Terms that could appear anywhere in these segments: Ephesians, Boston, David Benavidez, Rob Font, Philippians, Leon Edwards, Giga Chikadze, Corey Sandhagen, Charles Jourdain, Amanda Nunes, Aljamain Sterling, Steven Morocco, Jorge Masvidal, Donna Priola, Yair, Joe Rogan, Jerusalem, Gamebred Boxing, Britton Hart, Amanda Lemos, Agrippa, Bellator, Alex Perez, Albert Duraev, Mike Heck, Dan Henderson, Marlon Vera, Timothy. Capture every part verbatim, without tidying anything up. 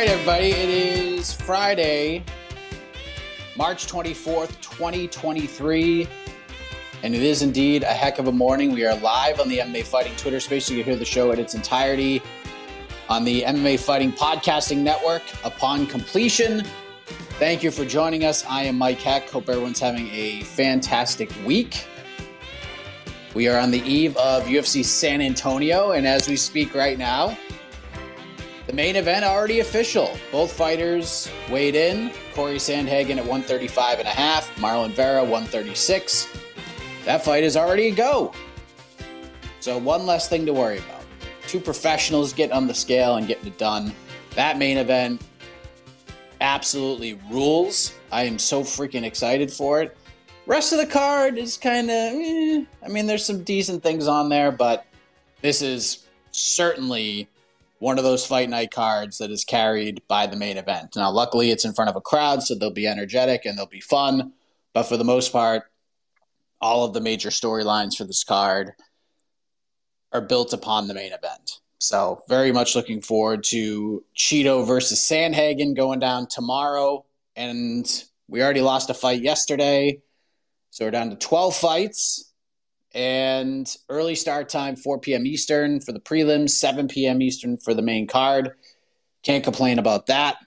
Everybody, it is Friday, March twenty-fourth, twenty twenty-three, and it is indeed a heck of a morning. We are live on the M M A Fighting Twitter space. You can hear the show in its entirety on the M M A Fighting Podcasting Network upon completion. Thank you for joining us. I am Mike Heck. Hope everyone's having a fantastic week. We are on the eve of U F C San Antonio, and as we speak right now, the main event already official. Both fighters weighed in. Corey Sandhagen at one thirty-five and a half. Marlon Vera, one thirty-six. That fight is already a go. So one less thing to worry about. Two professionals getting on the scale and getting it done. That main event absolutely rules. I am so freaking excited for it. Rest of the card is kind of, eh. I mean, there's some decent things on there, but this is certainly one of those fight night cards that is carried by the main event. Now, luckily, it's in front of a crowd, so they'll be energetic and they'll be fun. But for the most part, all of the major storylines for this card are built upon the main event. So very much looking forward to Chito versus Sandhagen going down tomorrow. And we already lost a fight yesterday, so we're down to twelve fights. And early start time, four p.m. Eastern for the prelims, seven p.m. Eastern for the main card. Can't complain about that.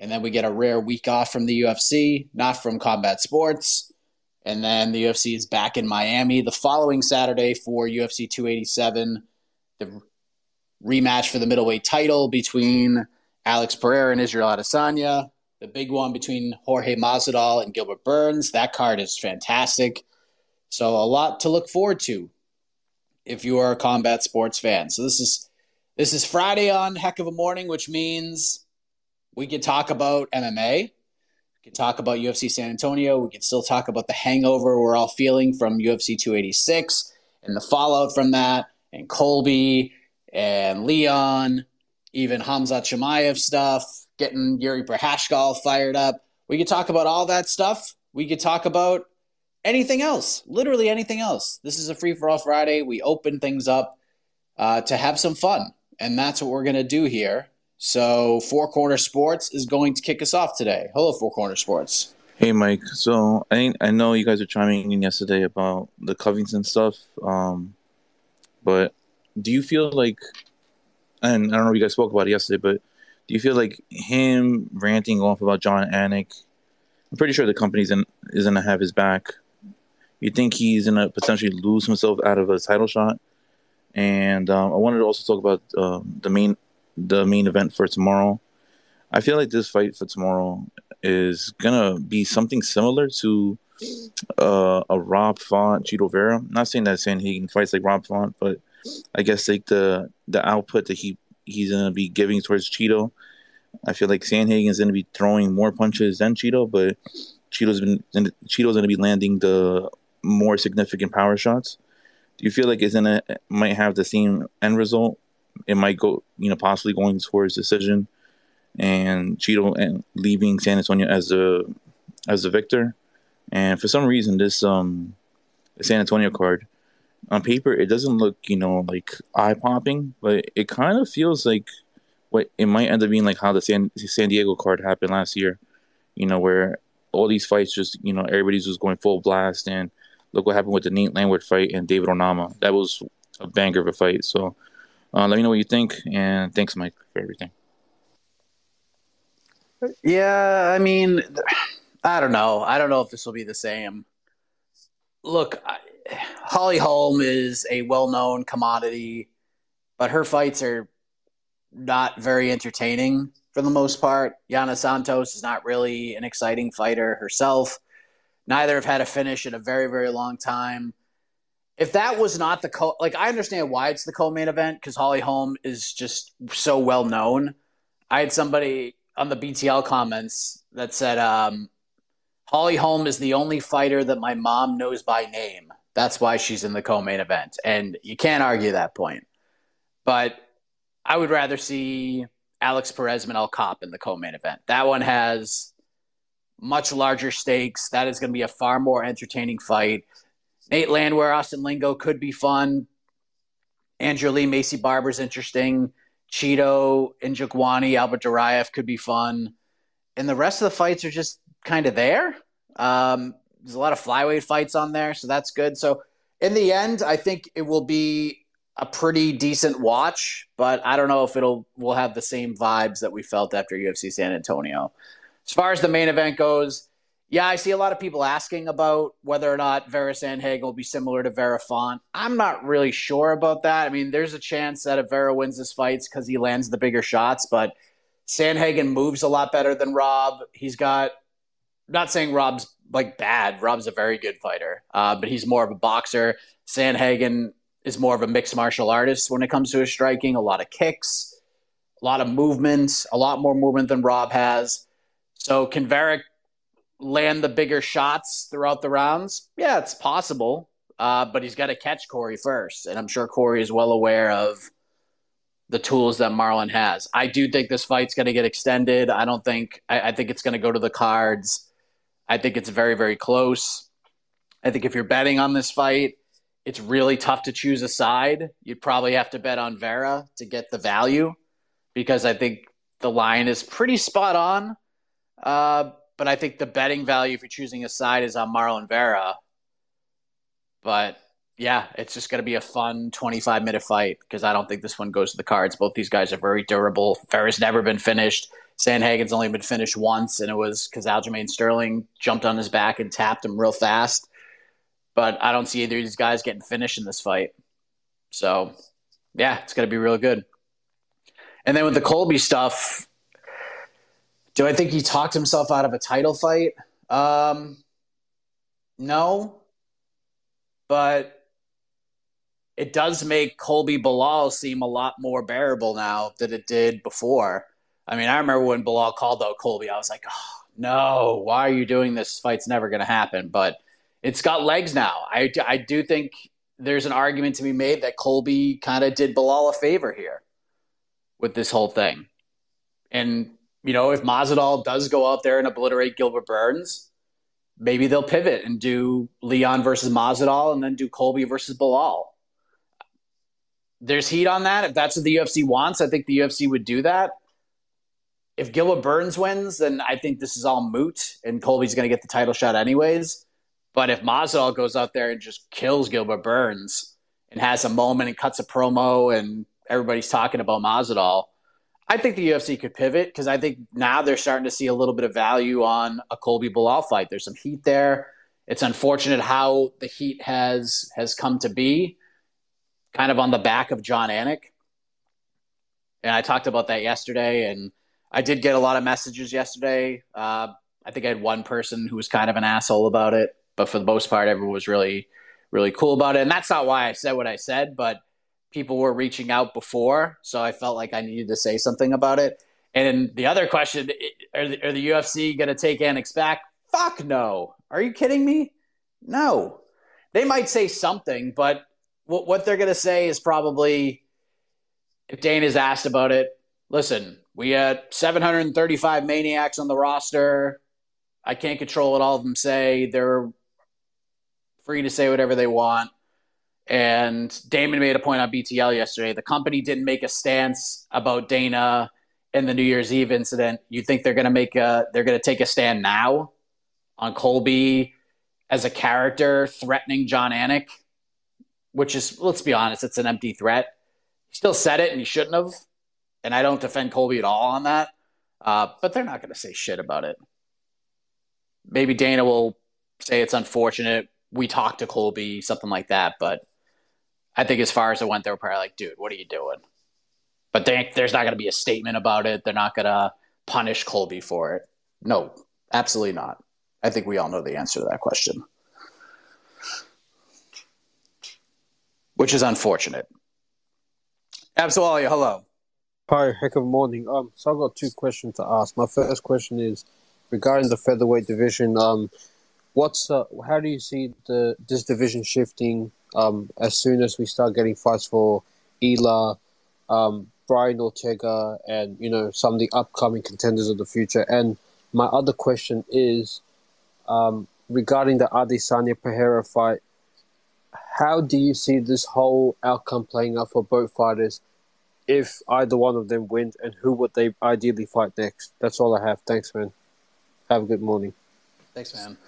And then we get a rare week off from the U F C, not from combat sports. And then the U F C is back in Miami the following Saturday for U F C two eighty-seven, the rematch for the middleweight title between Alex Pereira and Israel Adesanya, the big one between Jorge Masvidal and Gilbert Burns. That card is fantastic. So a lot to look forward to if you are a combat sports fan. So this is this is Friday on Heck of a Morning, which means we can talk about M M A. We can talk about U F C San Antonio. We can still talk about the hangover we're all feeling from U F C two eighty-six and the fallout from that, and Colby and Leon, even Hamza Chimaev stuff, getting Yuri Prohashkov fired up. We can talk about all that stuff. We could talk about anything else, literally anything else. This is a free-for-all Friday. We open things up uh, to have some fun, and that's what we're going to do here. So Four Corner Sports is going to kick us off today. Hello, Four Corner Sports. Hey, Mike. So I I know you guys were chiming in yesterday about the Covington stuff, um, but do you feel like, and I don't know if you guys spoke about it yesterday, but do you feel like him ranting off about John Anik, I'm pretty sure the company is going to have his back. You think he's going to potentially lose himself out of a title shot? And um, I wanted to also talk about uh, the main the main event for tomorrow. I feel like this fight for tomorrow is going to be something similar to uh, a Rob Font, Chito Vera. I'm not saying that Sanhagen fights like Rob Font, but I guess like the, the output that he, he's going to be giving towards Chito. I feel like Sanhagen is going to be throwing more punches than Chito, but Chito's been Chito's going to be landing the more significant power shots. Do you feel like it's gonna might have the same end result? It might go, you know, possibly going towards decision, and Chito and leaving San Antonio as a as the victor. And for some reason, this um San Antonio card on paper, it doesn't look, you know, like eye popping, but it kind of feels like what it might end up being, like how the San San Diego card happened last year, you know, where all these fights just, you know, everybody's just going full blast. And look what happened with the Nate Landwehr fight and David Onama. That was a banger of a fight. So uh, let me know what you think. And thanks, Mike, for everything. Yeah, I mean, I don't know. I don't know if this will be the same. Look, I, Holly Holm is a well-known commodity, but her fights are not very entertaining. For the most part, Yana Santos is not really an exciting fighter herself. Neither have had a finish in a very, very long time. If that was not the co- – like, I understand why it's the co-main event, because Holly Holm is just so well-known. I had somebody on the B T L comments that said, um, Holly Holm is the only fighter that my mom knows by name. That's why she's in the co-main event. And you can't argue that point. But I would rather see – Alex Perez and El Cop in the co-main event. That one has much larger stakes. That is going to be a far more entertaining fight. Nate Landwehr, Austin Lingo could be fun. Andrew Lee, Macy Barber's interesting. Chito, Njokwani, Albert Duraev could be fun. And the rest of the fights are just kind of there. Um, there's a lot of flyweight fights on there, so that's good. So in the end, I think it will be a pretty decent watch, but I don't know if it'll we'll have the same vibes that we felt after U F C San Antonio. As far as the main event goes, yeah, I see a lot of people asking about whether or not Vera Sanhagen will be similar to Vera Font. I'm not really sure about that. I mean, there's a chance that if Vera wins this fight, it's because he lands the bigger shots, but Sanhagen moves a lot better than Rob. He's got, I'm not saying Rob's like bad. Rob's a very good fighter, uh, but he's more of a boxer. Sanhagen is more of a mixed martial artist when it comes to his striking. A lot of kicks, a lot of movement, a lot more movement than Rob has. So can Vera land the bigger shots throughout the rounds? Yeah, it's possible, uh, but he's got to catch Corey first, and I'm sure Corey is well aware of the tools that Marlon has. I do think this fight's going to get extended. I don't think – I think it's going to go to the cards. I think it's very, very close. I think if you're betting on this fight – it's really tough to choose a side. You'd probably have to bet on Vera to get the value, because I think the line is pretty spot on. Uh, but I think the betting value for choosing a side is on Marlon Vera. But, yeah, it's just going to be a fun twenty-five-minute fight, because I don't think this one goes to the cards. Both these guys are very durable. Vera's never been finished. Sanhagen's only been finished once, and it was because Aljamain Sterling jumped on his back and tapped him real fast. But I don't see either of these guys getting finished in this fight. So, yeah, it's going to be real good. And then with the Colby stuff, do I think he talked himself out of a title fight? Um, no. But it does make Colby Bilal seem a lot more bearable now than it did before. I mean, I remember when Bilal called out Colby, I was like, oh, no, why are you doing this? This fight's never going to happen. But it's got legs now. I, I do think there's an argument to be made that Colby kind of did Bilal a favor here with this whole thing. And, you know, if Masvidal does go out there and obliterate Gilbert Burns, maybe they'll pivot and do Leon versus Masvidal and then do Colby versus Bilal. There's heat on that. If that's what the U F C wants, I think the U F C would do that. If Gilbert Burns wins, then I think this is all moot and Colby's going to get the title shot anyways. But if Masvidal goes out there and just kills Gilbert Burns and has a moment and cuts a promo and everybody's talking about Masvidal, I think the U F C could pivot, because I think now they're starting to see a little bit of value on a Colby Bilal fight. There's some heat there. It's unfortunate how the heat has has come to be, kind of on the back of John Anik. And I talked about that yesterday, and I did get a lot of messages yesterday. Uh, I think I had one person who was kind of an asshole about it, but for the most part, everyone was really, really cool about it. And that's not why I said what I said, but people were reaching out before, so I felt like I needed to say something about it. And the other question, are the, are the U F C going to take Anik back? Fuck no. Are you kidding me? No. They might say something, but w- what they're going to say is probably, if Dana's asked about it, listen, we had seven hundred thirty-five maniacs on the roster. I can't control what all of them say. They're free to say whatever they want. And Damon made a point on B T L yesterday. The company didn't make a stance about Dana and the New Year's Eve incident. You think they're going to make a? They're going to take a stand now on Colby as a character threatening John Anik, which is, let's be honest, it's an empty threat. He still said it, and he shouldn't have. And I don't defend Colby at all on that. Uh, but they're not going to say shit about it. Maybe Dana will say it's unfortunate. We talked to Colby, something like that, but I think as far as it went, they were probably like, dude, what are you doing? But they, there's not going to be a statement about it. They're not going to punish Colby for it. No, absolutely not. I think we all know the answer to that question, which is unfortunate. Absolutely. Hello. Hi, heck of a morning. Um, so I've got two questions to ask. My first question is regarding the featherweight division. Um, what's uh, how do you see the this division shifting? Um, as soon as we start getting fights for Ela, Um, Brian Ortega, and you know, some of the upcoming contenders of the future. And my other question is um, regarding the Adesanya Pereira fight. How do you see this whole outcome playing out for both fighters? If either one of them wins, and who would they ideally fight next? That's all I have. Thanks, man. Have a good morning. Thanks, man.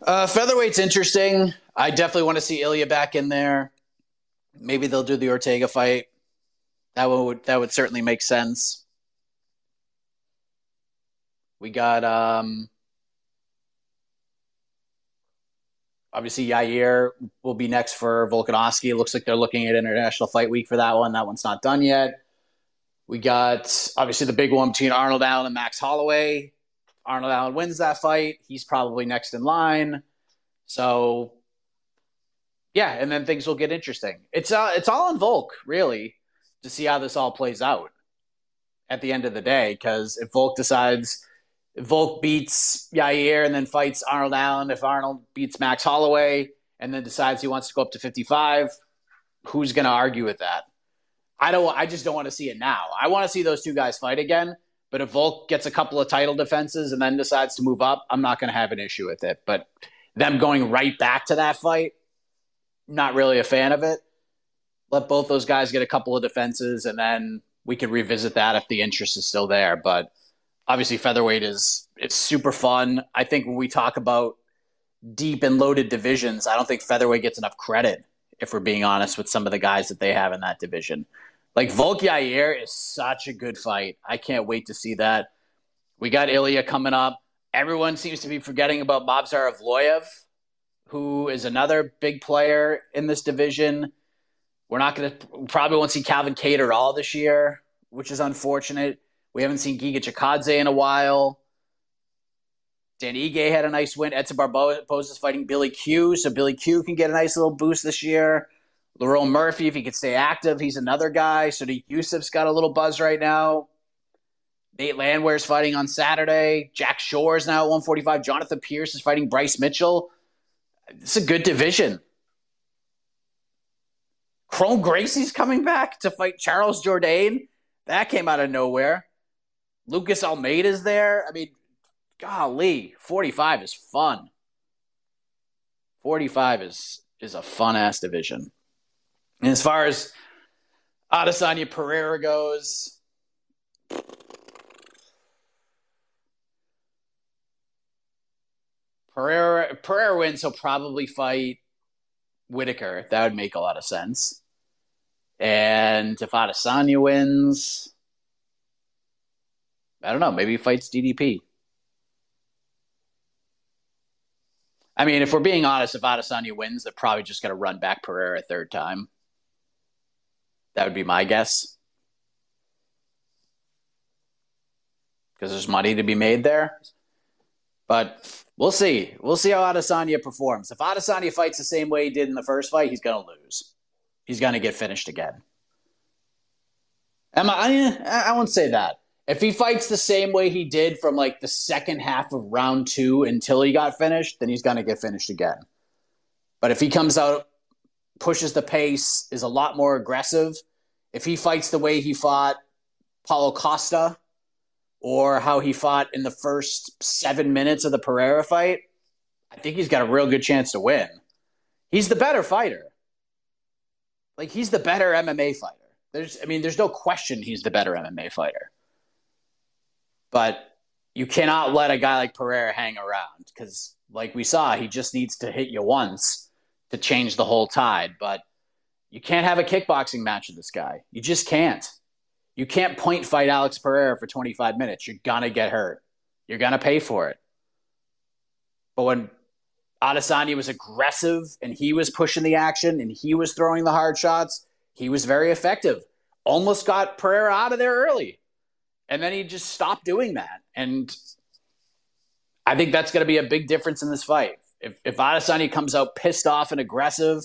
Uh, featherweight's interesting. I definitely want to see Ilya back in there. Maybe they'll do the Ortega fight. That would that would certainly make sense. We got um, obviously Yair will be next for Volkanovsky. It looks like they're looking at International Fight Week for that one. That one's not done yet. We got obviously the big one between Arnold Allen and Max Holloway. Arnold Allen wins that fight. He's probably next in line. So yeah, and then things will get interesting. It's uh, it's all on Volk, really, to see how this all plays out at the end of the day. Because if Volk decides, if Volk beats Yair and then fights Arnold Allen, if Arnold beats Max Holloway and then decides he wants to go up to fifty-five, who's going to argue with that? I don't. I just don't want to see it now. I want to see those two guys fight again. But if Volk gets a couple of title defenses and then decides to move up, I'm not going to have an issue with it. But them going right back to that fight, not really a fan of it. Let both those guys get a couple of defenses, and then we can revisit that if the interest is still there. But obviously featherweight is it's super fun. I think when we talk about deep and loaded divisions, I don't think featherweight gets enough credit, if we're being honest, with some of the guys that they have in that division. Like Volk Yair is such a good fight. I can't wait to see that. We got Ilya coming up. Everyone seems to be forgetting about Mavzar Avloyev, who is another big player in this division. We're not going to – probably won't see Calvin Kattar at all this year, which is unfortunate. We haven't seen Giga Chikadze in a while. Dan Ige had a nice win. Edson Barboza is fighting Billy Q, so Billy Q can get a nice little boost this year. Lerone Murphy, if he can stay active, he's another guy. Sadiq Youssef's got a little buzz right now. Nate Landwehr is fighting on Saturday. Jack Shore is now at one forty-five. Jonathan Pierce is fighting Bryce Mitchell. It's a good division. Cron Gracie's coming back to fight Charles Jourdain. That came out of nowhere. Lucas Almeida's there. I mean, golly, forty-five is fun. forty-five is, is a fun-ass division. And as far as Adesanya Pereira goes, Pereira, Pereira wins, he'll probably fight Whitaker. That would make a lot of sense. And if Adesanya wins, I don't know, maybe he fights D D P. I mean, if we're being honest, if Adesanya wins, they're probably just going to run back Pereira a third time. That would be my guess. Because there's money to be made there. But we'll see. We'll see how Adesanya performs. If Adesanya fights the same way he did in the first fight, he's going to lose. He's going to get finished again. Am I, I, I won't say that. If he fights the same way he did from like the second half of round two until he got finished, then he's going to get finished again. But if he comes out, pushes the pace, is a lot more aggressive, if he fights the way he fought Paulo Costa or how he fought in the first seven minutes of the Pereira fight, I think he's got a real good chance to win. He's the better fighter. Like, he's the better M M A fighter. There's, I mean, there's no question he's the better M M A fighter. But you cannot let a guy like Pereira hang around because, like we saw, he just needs to hit you once to change the whole tide. But you can't have a kickboxing match with this guy. You just can't. You can't point fight Alex Pereira for twenty-five minutes. You're going to get hurt. You're going to pay for it. But when Adesanya was aggressive and he was pushing the action and he was throwing the hard shots, he was very effective. Almost got Pereira out of there early. And then he just stopped doing that. And I think that's going to be a big difference in this fight. If, if Adesanya comes out pissed off and aggressive,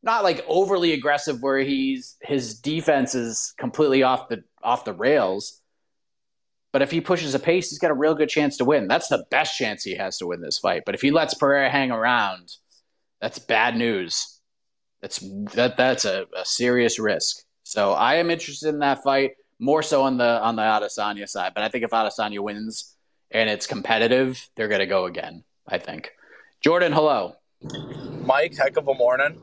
not like overly aggressive where he's his defense is completely off the off the rails, but if he pushes a pace, he's got a real good chance to win. That's the best chance he has to win this fight. But if he lets Pereira hang around, that's bad news. That's that that's a, a serious risk. So I am interested in that fight. More so on the on the Adesanya side, but I think if Adesanya wins and it's competitive, they're going to go again, I think. Jordan, hello. Mike, heck of a morning.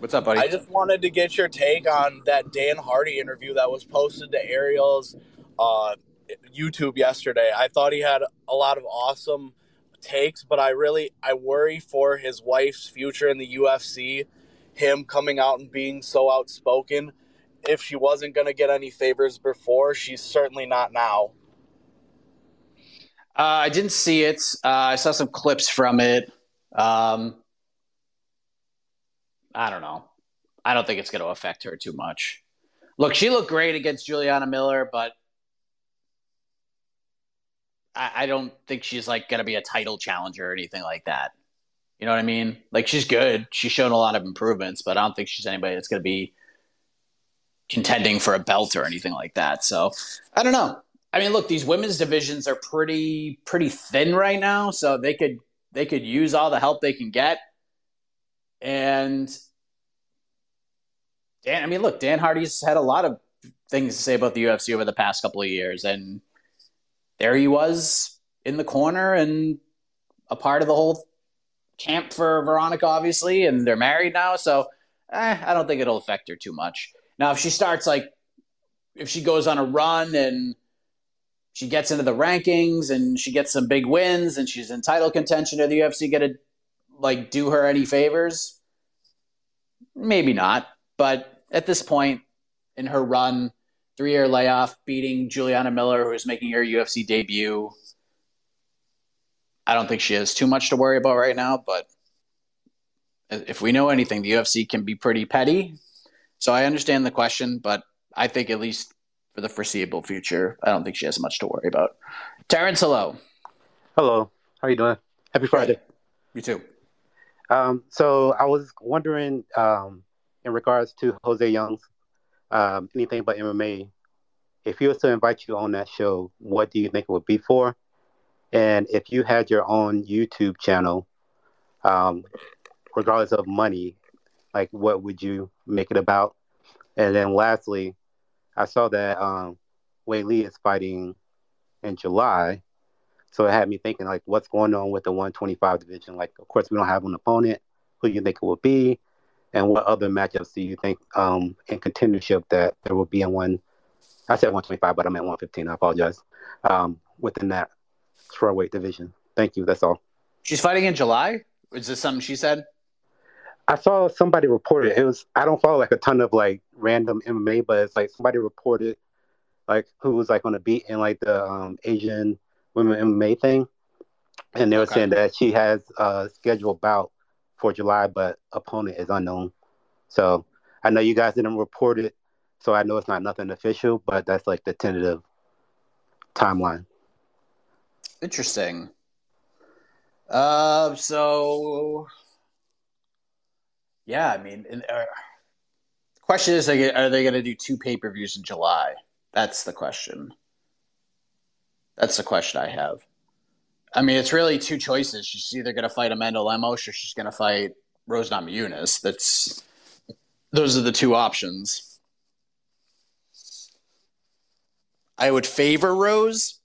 What's up, buddy? I just wanted to get your take on that Dan Hardy interview that was posted to Ariel's uh, YouTube yesterday. I thought he had a lot of awesome takes, but I really I worry for his wife's future in the U F C, him coming out and being so outspoken. If she wasn't going to get any favors before, she's certainly not now. Uh, I didn't see it. Uh, I saw some clips from it. Um, I don't know. I don't think it's going to affect her too much. Look, she looked great against Juliana Miller, but I, I don't think she's like going to be a title challenger or anything like that. You know what I mean? Like, she's good. She's shown a lot of improvements, but I don't think she's anybody that's going to be contending for a belt or anything like that. So I don't know. I mean, look, these women's divisions are pretty, pretty thin right now. So they could, they could use all the help they can get. And Dan, I mean, look, Dan Hardy's had a lot of things to say about the U F C over the past couple of years. And there he was in the corner and a part of the whole camp for Veronica, obviously, and they're married now. So eh, I don't think it'll affect her too much. Now, if she starts, like, if she goes on a run and she gets into the rankings and she gets some big wins and she's in title contention, are the U F C going to, like, do her any favors? Maybe not. But at this point in her run, three-year layoff, beating Juliana Miller, who is making her U F C debut, I don't think she has too much to worry about right now. But if we know anything, the U F C can be pretty petty. So I understand the question, but I think at least for the foreseeable future, I don't think she has much to worry about. Terrence, hello. Hello. How are you doing? Happy Friday. You too. Um, so I was wondering um, in regards to Jose Young's um, Anything But M M A, if he was to invite you on that show, what do you think it would be for? And if you had your own YouTube channel, um, regardless of money, like, what would you make it about? And then lastly, I saw that um, Weili is fighting in July. So it had me thinking, like, what's going on with the one twenty-five division? Like, of course, we don't have an opponent. Who do you think it will be? And what other matchups do you think um, in contendership that there will be in one? I said one twenty-five, but I meant one fifteen. I apologize. Um, within that strawweight division. Thank you. That's all. She's fighting in July? Is this something she said? I saw somebody report it. It was, I don't follow like a ton of like random M M A, but it's like somebody reported like who was like on the beat in like the um, Asian women M M A thing. And they were okay. saying that she has a scheduled bout for July, but opponent is unknown. So I know you guys didn't report it, so I know it's not nothing official, but that's like the tentative timeline. Interesting. Uh, so yeah, I mean, and, uh, the question is, like, are they going to do two pay-per-views in July? That's the question. That's the question I have. I mean, it's really two choices. She's either going to fight Amanda Lemos or she's going to fight Rose Namajunas. That's those are the two options. I would favor Rose,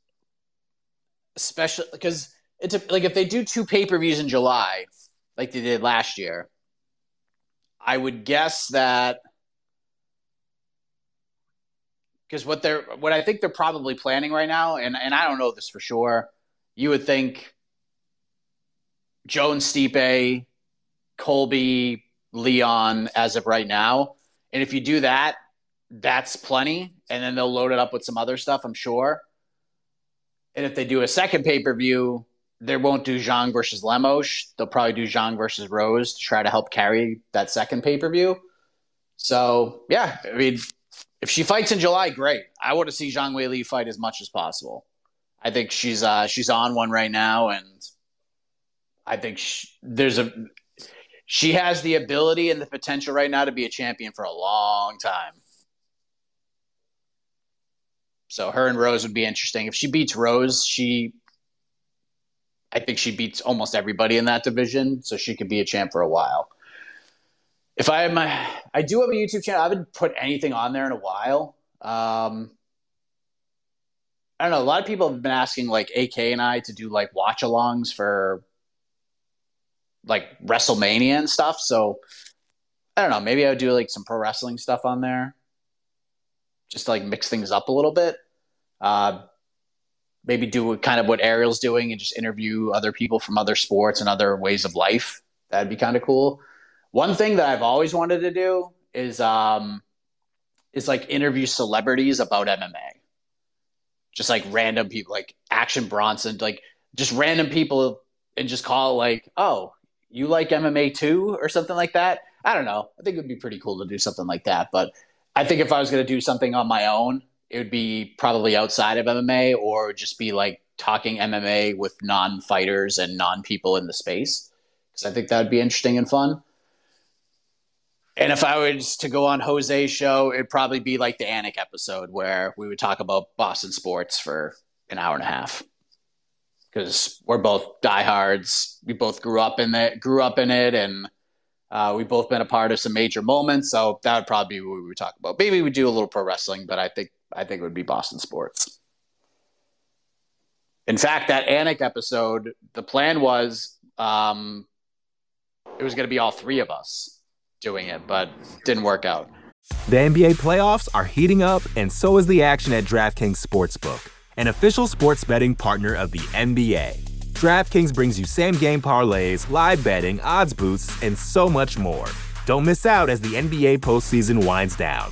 especially because it's a, like if they do two pay-per-views in July, like they did last year, I would guess that because what they're what I think they're probably planning right now, and and I don't know this for sure. You would think Jones, Stipe, Colby, Leon as of right now. And if you do that, that's plenty. And then they'll load it up with some other stuff, I'm sure. And if they do a second pay-per-view, they won't do Zhang versus Lemos. They'll probably do Zhang versus Rose to try to help carry that second pay-per-view. So, yeah, I mean, if she fights in July, great. I want to see Zhang Weili fight as much as possible. I think she's uh, she's on one right now, and I think she, there's a she has the ability and the potential right now to be a champion for a long time. So her and Rose would be interesting. If she beats Rose, she I think she beats almost everybody in that division, so she could be a champ for a while. If I have my, I do have a YouTube channel. I haven't put anything on there in a while. Um, I don't know. A lot of people have been asking, like, A K and I to do, like, watch-alongs for, like, WrestleMania and stuff. So, I don't know. Maybe I would do, like, some pro wrestling stuff on there. Just to, like, mix things up a little bit. Uh, maybe do kind of what Ariel's doing and just interview other people from other sports and other ways of life. That'd be kind of cool. One thing that I've always wanted to do is, um, is like, interview celebrities about M M A. Just like random people, like Action Bronson, like just random people, and just call like, oh, you like M M A too, or something like that. I don't know. I think it would be pretty cool to do something like that. But I think if I was going to do something on my own, it would be probably outside of M M A, or just be like talking M M A with non-fighters and non-people in the space, because I think that would be interesting and fun. And if I was to go on Jose's show, it'd probably be like the Anik episode where we would talk about Boston sports for an hour and a half, because we're both diehards. We both grew up in it, grew up in it, and uh, we've both been a part of some major moments. So that would probably be what we would talk about. Maybe we do a little pro wrestling, but I think I think it would be Boston sports. In fact, that Anik episode, the plan was um, it was going to be all three of us doing it, but didn't work out. The N B A playoffs are heating up, and so is the action at DraftKings Sportsbook, an official sports betting partner of the N B A. DraftKings brings you same-game parlays, live betting, odds boosts, and so much more. Don't miss out as the N B A postseason winds down,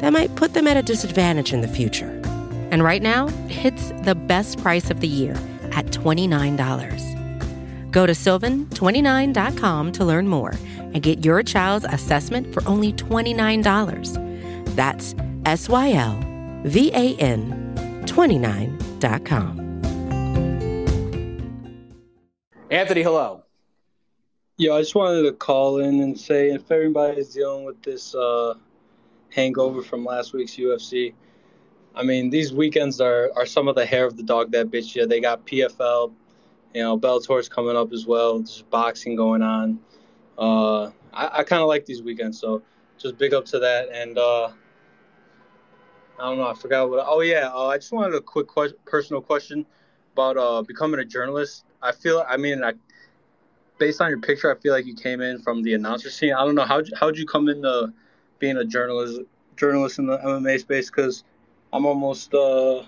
that might put them at a disadvantage in the future. And right now, it's the best price of the year at twenty-nine dollars. Go to sylvan twenty-nine dot com to learn more and get your child's assessment for only twenty-nine dollars. That's S Y L V A N twenty-nine dot com. Anthony, hello. Yeah, I just wanted to call in and say if everybody's dealing with this uh, hangover from last week's U F C, I mean, these weekends are, are some of the hair of the dog that bitch you. They got P F L, you know, Bellator's coming up as well. There's boxing going on. Uh, I, I kind of like these weekends, so just big up to that. And uh, I don't know, I forgot what. Oh, yeah, uh, I just wanted a quick que- personal question about uh, becoming a journalist. I feel, I mean, I. Based on your picture, I feel like you came in from the announcer scene. I don't know, how'd you, how'd you come into being a journalist journalist in the M M A space? Because I'm almost uh,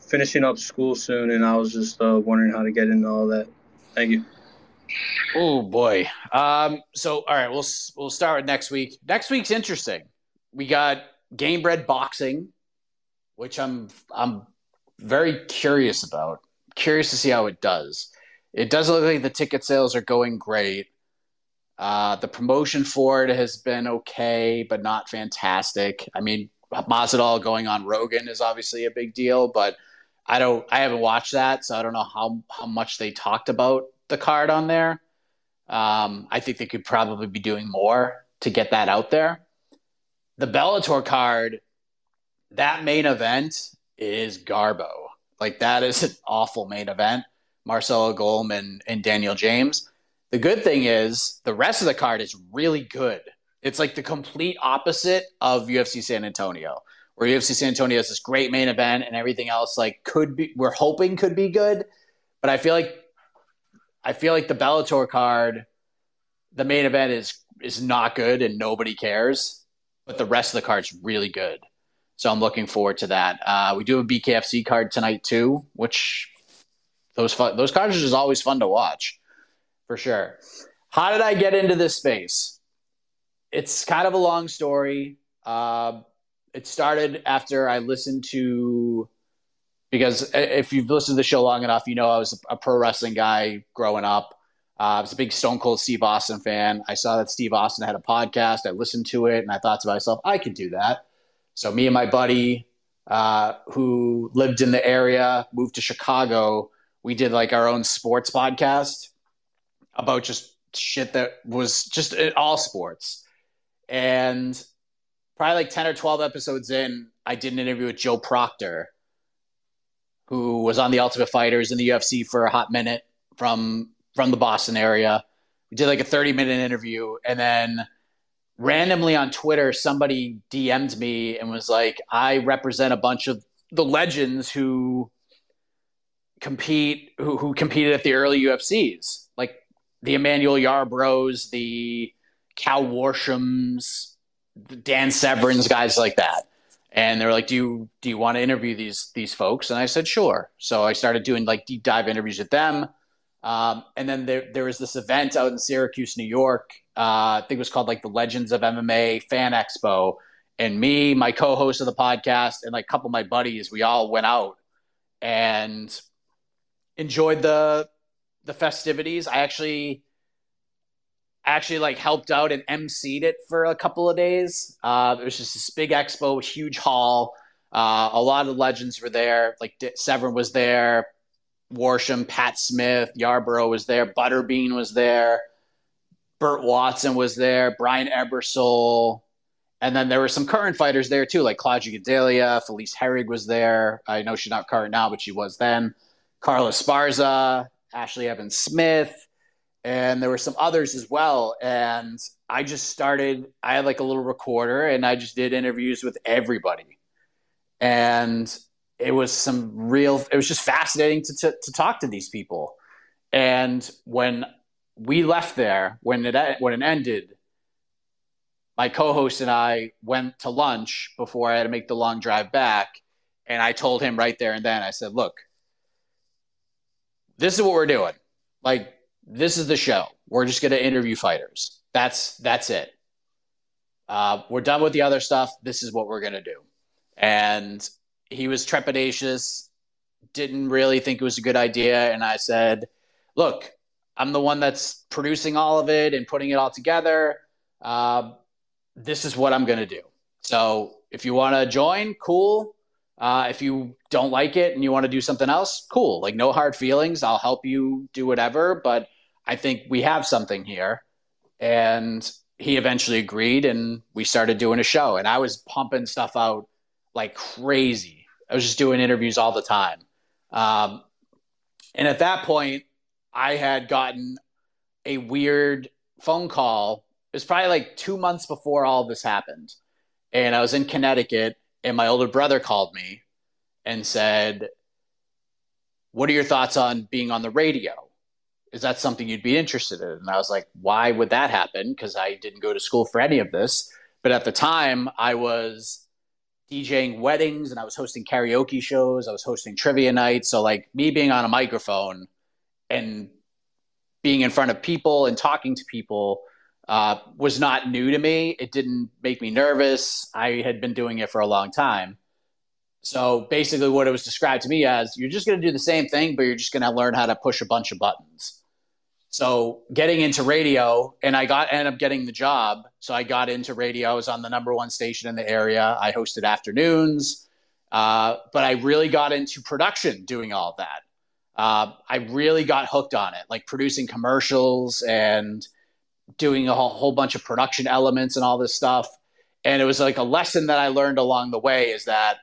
finishing up school soon, and I was just uh, wondering how to get into all that. Thank you. Oh, boy. Um, so, all right, we'll, we'll start with next week. Next week's interesting. We got Gamebred Boxing, which I'm I'm very curious about. Curious to see how it does. It doesn't look like the ticket sales are going great. Uh, the promotion for it has been okay, but not fantastic. I mean, Masvidal going on Rogan is obviously a big deal, but I don't. I haven't watched that, so I don't know how, how much they talked about the card on there. Um, I think they could probably be doing more to get that out there. The Bellator card, that main event is Garbo. Like, that is an awful main event. Marcelo Golem and, and Daniel James. The good thing is the rest of the card is really good. It's like the complete opposite of U F C San Antonio, where U F C San Antonio has this great main event and everything else like could be, we're hoping could be good. But I feel like I feel like the Bellator card, the main event is is not good and nobody cares, but the rest of the card's really good. So I'm looking forward to that. Uh, we do have a B K F C card tonight too, which Those fun, those cards are just always fun to watch, for sure. How did I get into this space? It's kind of a long story. Uh, it started after I listened to, because if you've listened to the show long enough, you know I was a pro wrestling guy growing up. Uh, I was a big Stone Cold Steve Austin fan. I saw that Steve Austin had a podcast. I listened to it, and I thought to myself, I could do that. So me and my buddy, uh, who lived in the area, moved to Chicago. We did like our own sports podcast about just shit that was just all sports. And probably like ten or twelve episodes in, I did an interview with Joe Proctor, who was on the Ultimate Fighters in the U F C for a hot minute from, from the Boston area. We did like a thirty minute interview. And then randomly on Twitter, somebody D M'd me and was like, I represent a bunch of the legends who compete who, who competed at the early U F Cs, like the Emmanuel Yarbroughs, the Cal Warsham's, the Dan Severn's, guys like that. And they were like, do you do you want to interview these these folks? And I said, sure. So I started doing like deep dive interviews with them. Um, and then there, there was this event out in Syracuse, New York. Uh, I think it was called like the Legends of M M A Fan Expo. And me, my co-host of the podcast, and like a couple of my buddies, we all went out and enjoyed the the festivities. I actually actually like helped out and emceed it for a couple of days. Uh, it was just this big expo, huge hall. Uh, a lot of legends were there. Like D- Severn was there, Warsham, Pat Smith, Yarborough was there, Butterbean was there, Burt Watson was there, Brian Ebersole. And then there were some current fighters there too, like Claudia Gadelia, Felice Herrig was there. I know she's not current now, but she was then. Carla Sparza, Ashley Evans Smith, and there were some others as well. And I just started, I had like a little recorder, and I just did interviews with everybody. And it was some real, it was just fascinating to, to, to talk to these people. And when we left there, when it, when it ended, my co-host and I went to lunch before I had to make the long drive back. And I told him right there and then, I said, look, this is what we're doing. Like, this is the show. We're just going to interview fighters. That's, that's it. Uh, we're done with the other stuff. This is what we're going to do. And he was trepidatious, didn't really think it was a good idea. And I said, look, I'm the one that's producing all of it and putting it all together. Uh, this is what I'm going to do. So if you want to join, cool. Uh, if you don't like it and you want to do something else, cool. Like, no hard feelings. I'll help you do whatever, but I think we have something here. And he eventually agreed, and we started doing a show, and I was pumping stuff out like crazy. I was just doing interviews all the time. Um, and at that point, I had gotten a weird phone call. It was probably like two months before all this happened. And I was in Connecticut, and my older brother called me and said, what are your thoughts on being on the radio? Is that something you'd be interested in? And I was like, why would that happen? Because I didn't go to school for any of this. But at the time, I was DJing weddings, and I was hosting karaoke shows. I was hosting trivia nights. So like, me being on a microphone and being in front of people and talking to people uh, was not new to me. It didn't make me nervous. I had been doing it for a long time. So basically what it was described to me as, you're just going to do the same thing, but you're just going to learn how to push a bunch of buttons. So getting into radio, and I got ended up getting the job. So I got into radio. I was on the number one station in the area. I hosted afternoons. Uh, but I really got into production doing all of that. Uh, I really got hooked on it, like producing commercials and doing a whole, whole bunch of production elements and all this stuff. And it was like a lesson that I learned along the way, is that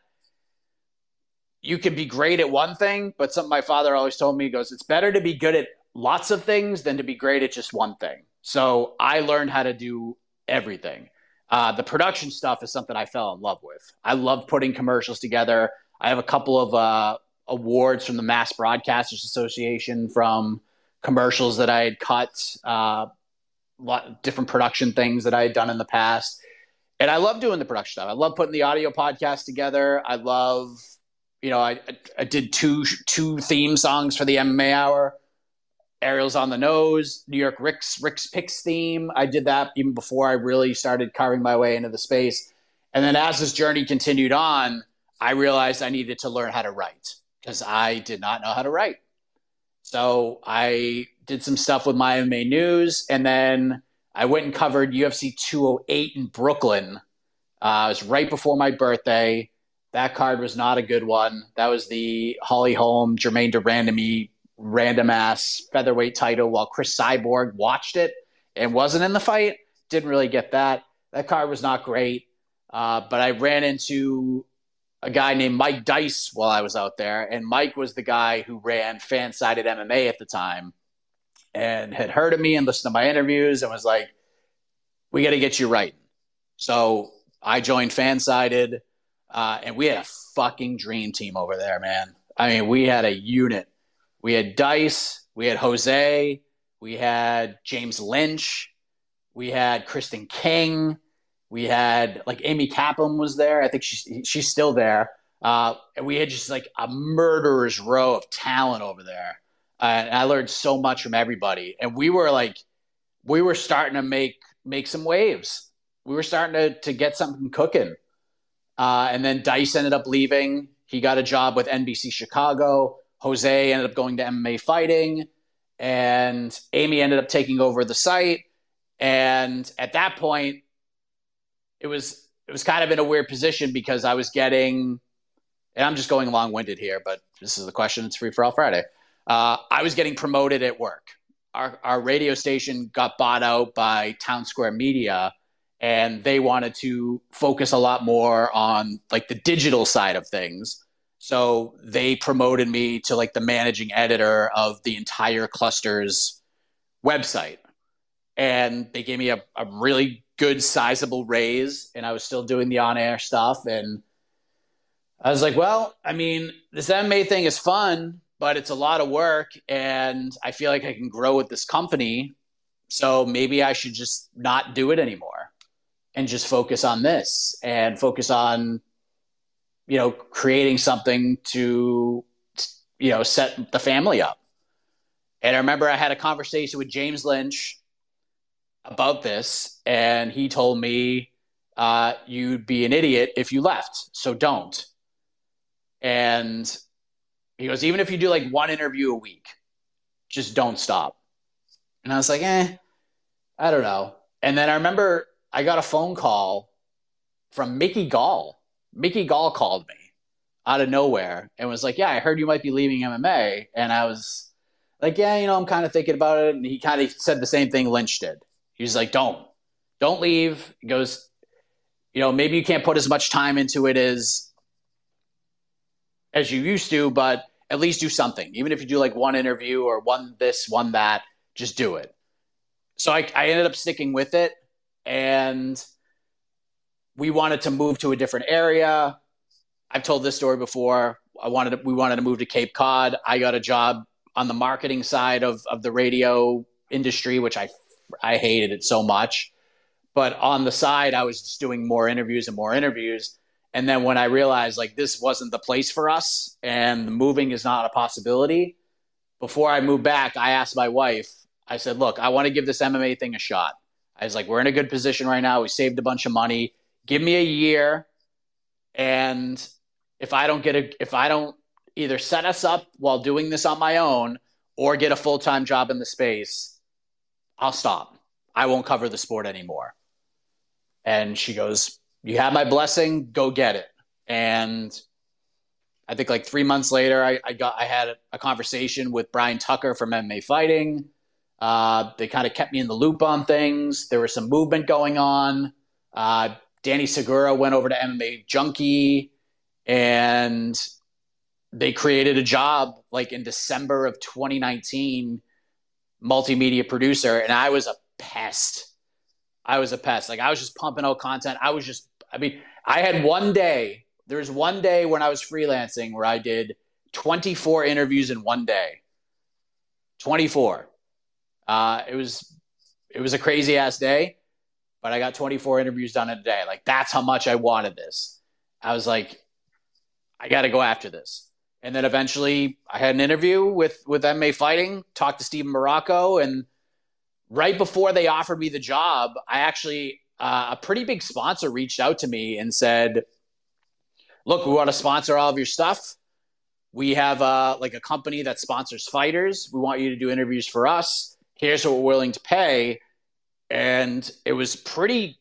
you can be great at one thing, but something my father always told me, he goes, it's better to be good at lots of things than to be great at just one thing. So I learned how to do everything. Uh, the production stuff is something I fell in love with. I love putting commercials together. I have a couple of uh, awards from the Mass Broadcasters Association from commercials that I had cut, uh, lot of different production things that I had done in the past. And I love doing the production stuff. I love putting the audio podcast together. I love, you know, I, I did two, two theme songs for the M M A Hour, Ariel's on the Nose, New York Rick's, Rick's Picks theme. I did that even before I really started carving my way into the space. And then as this journey continued on, I realized I needed to learn how to write, because I did not know how to write. So I did some stuff with my M M A News, and then I went and covered U F C two oh eight in Brooklyn. Uh, it was right before my birthday. That card was not a good one. That was the Holly Holm, Jermaine Durandamy, random-ass featherweight title, while Chris Cyborg watched it and wasn't in the fight. Didn't really get that. That card was not great, uh, but I ran into a guy named Mike Dice while I was out there. And Mike was the guy who ran Fan-Sided M M A at the time, and had heard of me and listened to my interviews and was like, we got to get you writing. So I joined Fan-Sided, uh, and we had a fucking dream team over there, man. I mean, we had a unit. We had Dice, we had Jose, we had James Lynch, we had Kristen King, we had, like, Amy Kaplan was there. I think she, she's still there. Uh, and we had just, like, a murderer's row of talent over there. Uh, and I learned so much from everybody. And we were, like, we were starting to make make some waves. We were starting to, to get something cooking. Uh, and then Dice ended up leaving. He got a job with N B C Chicago. Jose ended up going to M M A Fighting. And Amy ended up taking over the site. And at that point, It was it was kind of in a weird position, because I was getting, and I'm just going long-winded here, but this is the question. It's Free For All Friday. Uh, I was getting promoted at work. Our our radio station got bought out by Town Square Media, and they wanted to focus a lot more on, like, the digital side of things. So they promoted me to, like, the managing editor of the entire cluster's website, and they gave me a, a really good sizable raise, and I was still doing the on-air stuff. And I was like, well, I mean, this M M A thing is fun, but it's a lot of work, and I feel like I can grow with this company. So maybe I should just not do it anymore and just focus on this and focus on, you know, creating something to, you know, set the family up. And I remember I had a conversation with James Lynch about this, and he told me, uh, you'd be an idiot if you left, so don't. And he goes, even if you do like one interview a week, just don't stop. And I was like, eh, I don't know. And then I remember I got a phone call from Mickey Gall. Mickey Gall called me out of nowhere and was like, yeah, I heard you might be leaving M M A. And I was like, yeah, you know, I'm kind of thinking about it. And he kind of said the same thing Lynch did. He was like, don't, don't leave. He goes, you know, maybe you can't put as much time into it as as you used to, but at least do something. Even if you do like one interview or one this, one that, just do it. So I, I ended up sticking with it, and we wanted to move to a different area. I've told this story before. I wanted to, we wanted to move to Cape Cod. I got a job on the marketing side of, of the radio industry, which I, I hated it so much. But on the side, I was just doing more interviews and more interviews. And then when I realized like this wasn't the place for us and moving is not a possibility, before I moved back, I asked my wife, I said, look, I want to give this M M A thing a shot. I was like, we're in a good position right now. We saved a bunch of money. Give me a year. And if I don't get a, if I don't either set us up while doing this on my own or get a full-time job in the space, I'll stop. I won't cover the sport anymore. And she goes, you have my blessing, go get it. And I think like three months later, I, I got I had a conversation with Brian Tucker from M M A Fighting. Uh, they kind of kept me in the loop on things. There was some movement going on. Uh, Danny Segura went over to M M A Junkie, and they created a job like in December of twenty nineteen, multimedia producer, and I was a pest. I was a pest. Like I was just pumping out content. I was just, I mean, I had one day, there was one day when I was freelancing where I did twenty-four interviews in one day, twenty-four. Uh, it was, it was a crazy ass day, but I got twenty-four interviews done in a day. Like that's how much I wanted this. I was like, I got to go after this. And then eventually I had an interview with, with M M A Fighting, talked to Steven Morocco, and right before they offered me the job, I actually, uh, a pretty big sponsor reached out to me and said, look, we want to sponsor all of your stuff. We have uh, like a company that sponsors fighters. We want you to do interviews for us. Here's what we're willing to pay. And it was pretty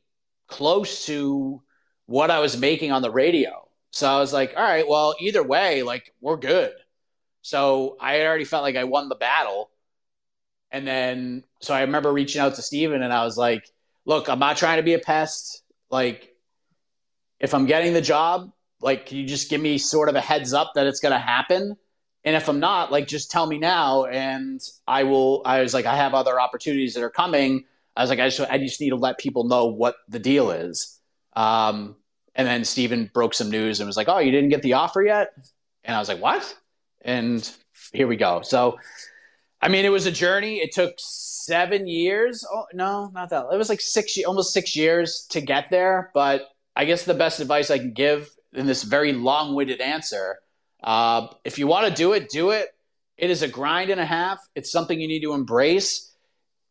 close to what I was making on the radio. So I was like, all right, well, either way, like we're good. So I had already felt like I won the battle. And then, so I remember reaching out to Steven and I was like, look, I'm not trying to be a pest. Like, if I'm getting the job, like, can you just give me sort of a heads up that it's going to happen? And if I'm not, like, just tell me now. And I will, I was like, I have other opportunities that are coming. I was like, I just, I just need to let people know what the deal is. Um, and then Steven broke some news and was like, oh, you didn't get the offer yet? And I was like, what? And here we go. So, I mean, it was a journey. It took seven years. Oh, no, not that. It was like six, almost six years to get there. But I guess the best advice I can give in this very long-winded answer, uh, if you want to do it, do it. It is a grind and a half. It's something you need to embrace.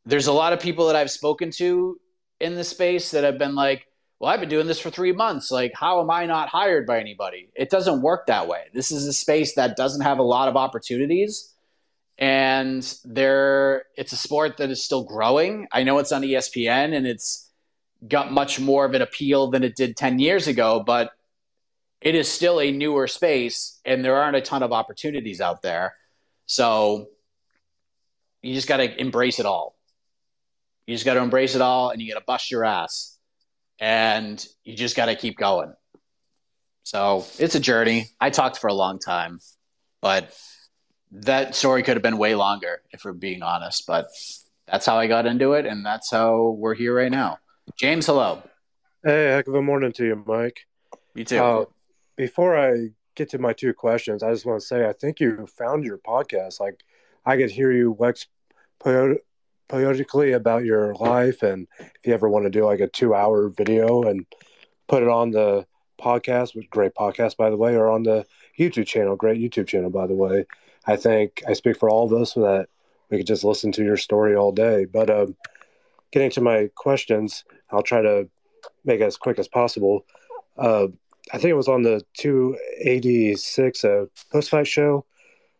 There's a lot of people that I've spoken to in this space that have been like, well, I've been doing this for three months. Like, how am I not hired by anybody? It doesn't work that way. This is a space that doesn't have a lot of opportunities. And there, it's a sport that is still growing. I know it's on E S P N and it's got much more of an appeal than it did ten years ago, but it is still a newer space and there aren't a ton of opportunities out there. So you just got to embrace it all. You just got to embrace it all and you got to bust your ass and you just got to keep going. So it's a journey. I talked for a long time, but that story could have been way longer if we're being honest, but that's how I got into it, and that's how we're here right now. James, hello. Hey, heck of a morning to you, Mike. You too. Uh, before I get to my two questions, I just want to say I think you found your podcast. Like, I could hear you wax periodically about your life, and if you ever want to do like a two-hour video and put it on the podcast, which great podcast, by the way, or on the YouTube channel, great YouTube channel, by the way. I think I speak for all of us that we could just listen to your story all day. But um, getting to my questions, I'll try to make it as quick as possible. Uh, I think it was on the two eighty-six uh, post-fight show.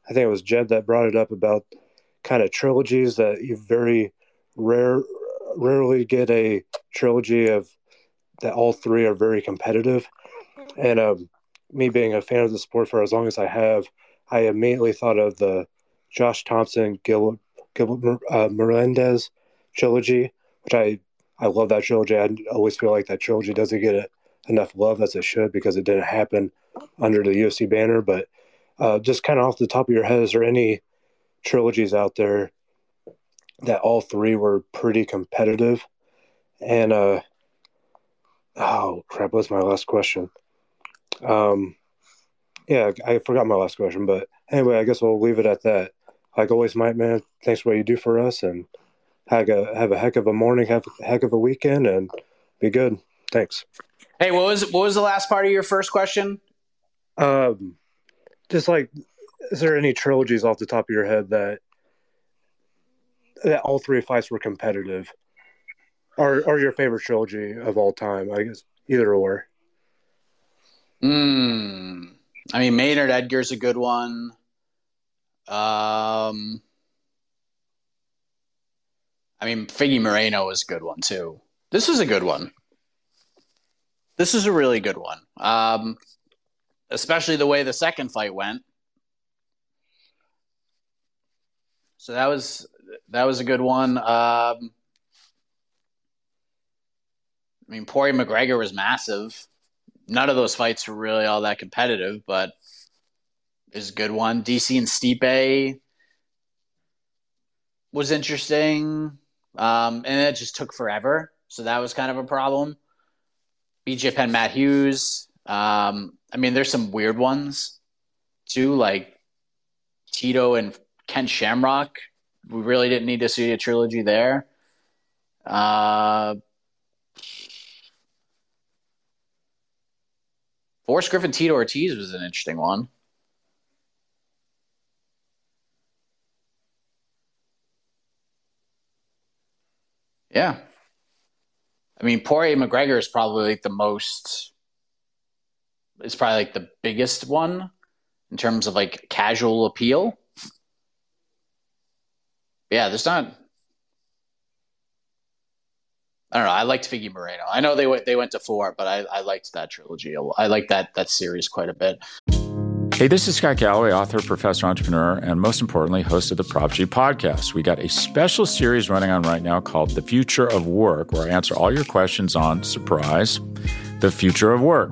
I think it was Jed that brought it up about kind of trilogies that you very rare, rarely get a trilogy of that all three are very competitive. And um, me being a fan of the sport for as long as I have, I immediately thought of the Josh Thompson, Gil, Gil uh, Melendez trilogy, which I, I love that trilogy. I always feel like that trilogy doesn't get it, enough love as it should because it didn't happen under the U F C banner. But uh, just kind of off the top of your head, is there any trilogies out there that all three were pretty competitive? And, uh, oh, crap, what's my last question? Um, yeah, I forgot my last question. But anyway, I guess we'll leave it at that. Like always, Mike, man, thanks for what you do for us. And have a, have a heck of a morning, have a heck of a weekend, and be good. Thanks. Hey, what was what was the last part of your first question? Um, just like, is there any trilogies off the top of your head that that all three fights were competitive, or or your favorite trilogy of all time? I guess either or. Hmm. I mean, Maynard Edgar's a good one. Um. I mean, Figgy Moreno is a good one too. This is a good one. This is a really good one, um, especially the way the second fight went. So that was that was a good one. Um, I mean, Poirier McGregor was massive. None of those fights were really all that competitive, but is a good one. D C and Stipe was interesting, um, and it just took forever, so that was kind of a problem. B J Penn, Matt Hughes. Um, I mean, there's some weird ones too, like Tito and Ken Shamrock. We really didn't need to see a trilogy there. Uh, Forrest Griffin, Tito Ortiz was an interesting one. Yeah. I mean, Poirier McGregor is probably like the most, it's probably like the biggest one in terms of like casual appeal. Yeah, there's not, I don't know. I liked Figgy Moreno. I know they went, they went to four, but I, I liked that trilogy. I liked that, that series quite a bit. Hey, this is Scott Galloway, author, professor, entrepreneur, and most importantly, host of the Prop G podcast. We got a special series running on right now called The Future of Work, where I answer all your questions on, surprise, the future of work.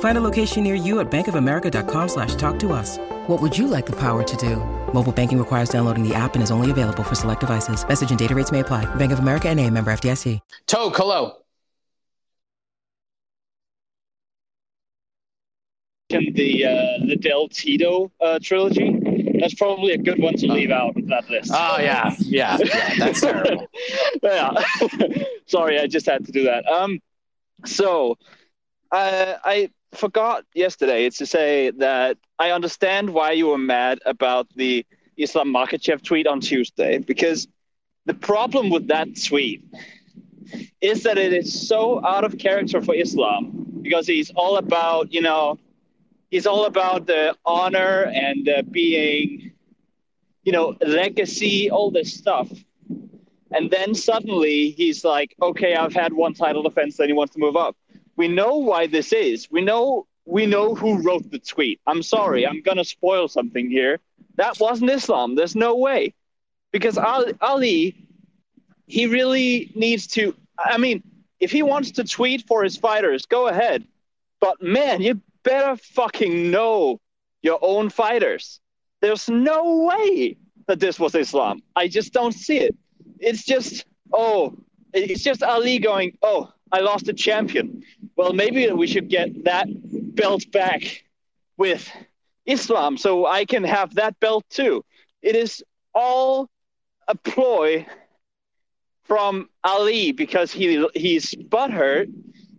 Find a location near you at bankofamerica.com slash talk to us. What would you like the power to do? Mobile banking requires downloading the app and is only available for select devices. Message and data rates may apply. Bank of America N A, member F D I C. Toke, hello. The, uh, the Del Tito uh, trilogy, that's probably a good one to leave out of that list. Oh, yeah. Yeah, yeah, that's terrible. Yeah. Sorry, I just had to do that. Um, So, uh, I... forgot yesterday to say that I understand why you were mad about the Islam Makhachev tweet on Tuesday, because The problem with that tweet is that it is so out of character for Islam, because he's all about, you know, he's all about the honor and uh, being, you know, legacy, all this stuff. And then suddenly he's like, okay, I've had one title defense, then he wants to move up. We know why this is. We know we know who wrote the tweet. I'm sorry, I'm going to spoil something here. That wasn't Islam. There's no way. Because Ali, Ali, he really needs to – I mean, if he wants to tweet for his fighters, go ahead. But, man, you better fucking know your own fighters. There's no way that this was Islam. I just don't see it. It's just, oh, it's just Ali going, oh, I lost a champion. Well, maybe we should get that belt back with Islam so I can have that belt too. It is all a ploy from Ali because he he's butthurt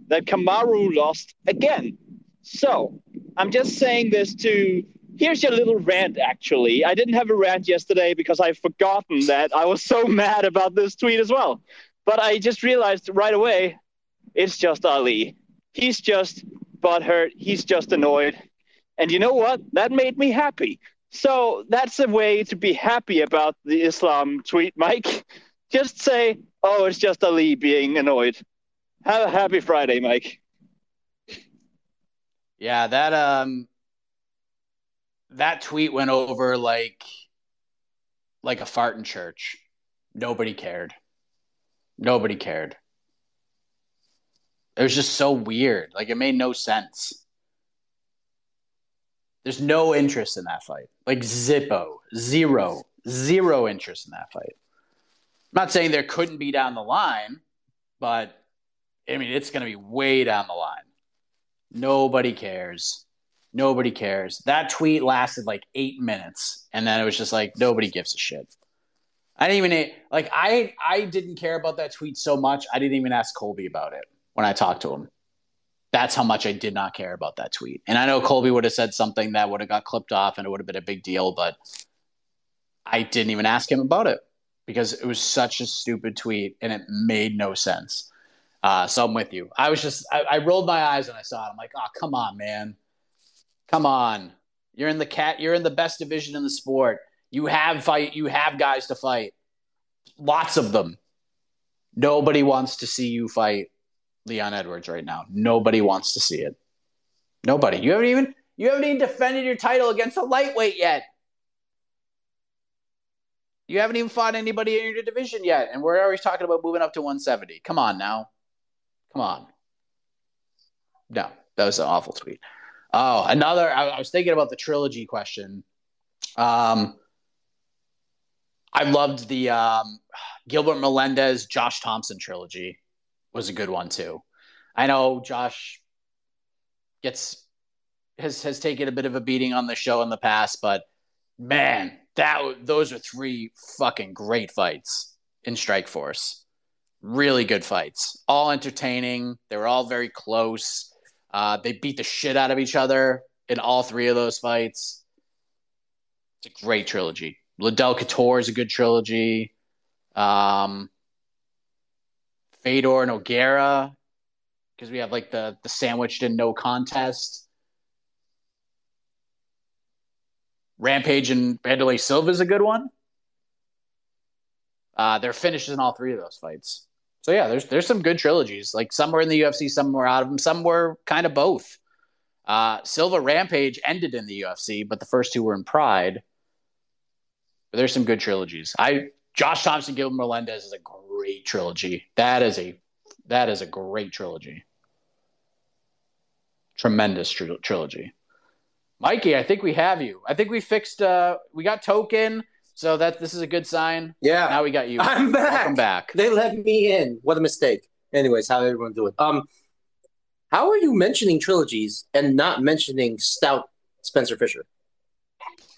that Kamaru lost again. So I'm just saying this to... Here's your little rant, actually. I didn't have a rant yesterday because I've forgotten that. I was so mad about this tweet as well. But I just realized right away, it's just Ali. He's just butthurt. He's just annoyed. And you know what? That made me happy. So that's a way to be happy about the Islam tweet, Mike. Just say, oh, it's just Ali being annoyed. Have a happy Friday, Mike. Yeah, that... um. That tweet went over like like a fart in church. Nobody cared. Nobody cared. It was just so weird. Like, it made no sense. There's no interest in that fight. Like, zippo. Zero. Zero interest in that fight. I'm not saying there couldn't be down the line, but, I mean, it's going to be way down the line. Nobody cares. Nobody cares. That tweet lasted like eight minutes, and then it was just like, nobody gives a shit. I didn't even like. I I didn't care about that tweet so much. I didn't even ask Colby about it when I talked to him. That's how much I did not care about that tweet. And I know Colby would have said something that would have got clipped off, and it would have been a big deal. But I didn't even ask him about it because it was such a stupid tweet, and it made no sense. Uh, so I'm with you. I was just I, I rolled my eyes when I saw it. I'm like, oh, come on, man. Come on, you're in the cat. You're in the best division in the sport. You have fight. You have guys to fight. Lots of them. Nobody wants to see you fight Leon Edwards right now. Nobody wants to see it. Nobody. You haven't even you haven't even defended your title against a lightweight yet. You haven't even fought anybody in your division yet, and we're already talking about moving up to one seventy. Come on now, come on. No, that was an awful tweet. Oh, another, I, I was thinking about the trilogy question. Um, I loved the um, Gilbert Melendez, Josh Thompson trilogy was a good one too. I know Josh gets, has, has taken a bit of a beating on the show in the past, but man, that those are three fucking great fights in Strikeforce. Really good fights, all entertaining. They were all very close. Uh, they beat the shit out of each other in all three of those fights. It's a great trilogy. Liddell Couture is a good trilogy. Um, Fedor and Nogueira, because we have like the, the sandwiched in no contest. Rampage and Vanderlei Silva is a good one. Uh, they're finished in all three of those fights. So yeah, there's there's some good trilogies. Like some were in the U F C, some were out of them, some were kind of both. Uh, Silva Rampage ended in the U F C, but the first two were in Pride. But there's some good trilogies. I Josh Thompson, Gilbert Melendez is a great trilogy. That is a that is a great trilogy. Tremendous tri- trilogy. Mikey, I think we have you. I think we fixed. Uh, we got Token. So that this is a good sign. Yeah. Now we got you. I'm back. Welcome back. They let me in. What a mistake. Anyways, how everyone doing? Um, how are you mentioning trilogies and not mentioning Stout Spencer Fisher?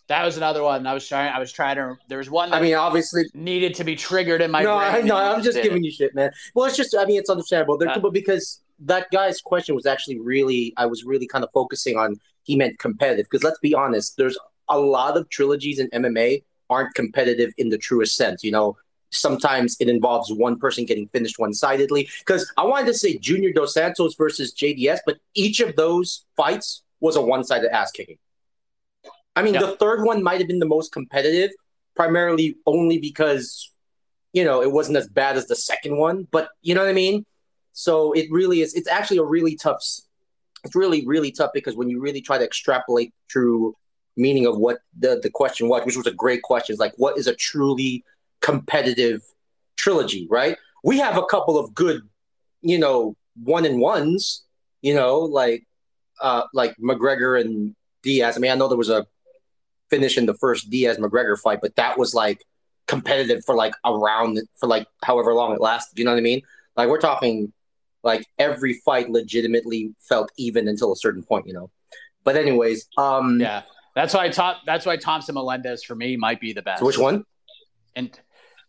That was another one. I was trying. I was trying to. There was one. That I mean, obviously needed to be triggered in my. No, I, no. I'm just giving it. You shit, man. Well, it's just. I mean, it's understandable. They're, uh, but because that guy's question was actually really. I was really kind of focusing on. He meant competitive because let's be honest. There's a lot of trilogies in M M A. Aren't competitive in the truest sense. You know, sometimes it involves one person getting finished one-sidedly. Because I wanted to say Junior Dos Santos versus J D S, but each of those fights was a one-sided ass-kicking. I mean, yeah. the third one might have been the most competitive, primarily only because, you know, it wasn't as bad as the second one. But you know what I mean? So it really is – it's actually a really tough – it's really, really tough because when you really try to extrapolate through meaning of what the, the question was, which was a great question, is like what is a truly – competitive trilogy, right? We have a couple of good, you know, one and ones, you know, like uh, like McGregor and Diaz. I mean, I know there was a finish in the first Diaz McGregor fight, but that was like competitive for like a round for like however long it lasted. You know what I mean? Like we're talking like every fight legitimately felt even until a certain point, you know. But anyways, um, yeah, that's why I top. That's why Thompson Melendez for me might be the best. So which one? And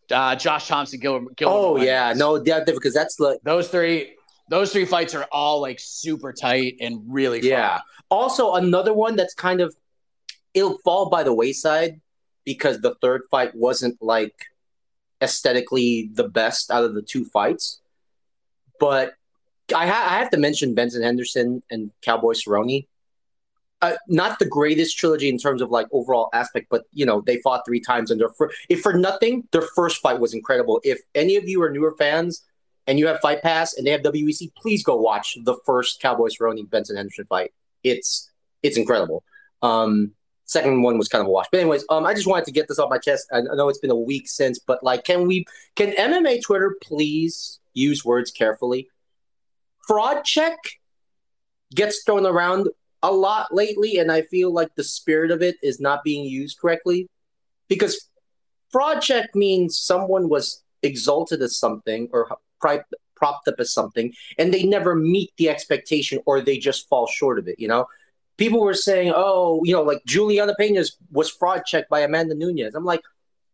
uh, Josh Thompson, Gilbert. Gilbert oh Burns. yeah, no, yeah, because that's like those three. Those three fights are all like super tight and really fun. Yeah. Also, another one that's kind of it'll fall by the wayside because the third fight wasn't like aesthetically the best out of the two fights. But I, ha- I have to mention Benson Henderson and Cowboy Cerrone. Uh, not the greatest trilogy in terms of like overall aspect, but you know they fought three times, and their fir- if for nothing, their first fight was incredible. If any of you are newer fans and you have Fight Pass and they have W E C, please go watch the first Cowboy Cerrone Benson Henderson fight. It's it's incredible. Um, second one was kind of a wash, but anyways, um, I just wanted to get this off my chest. I know it's been a week since, but like, can we can M M A Twitter please use words carefully? Fraud check gets thrown around a lot lately, and I feel like the spirit of it is not being used correctly, because fraud check means someone was exalted as something or pri- propped up as something, and they never meet the expectation or they just fall short of it. You know, people were saying, oh, you know, like Juliana Pena was fraud checked by Amanda Nunes. I'm like,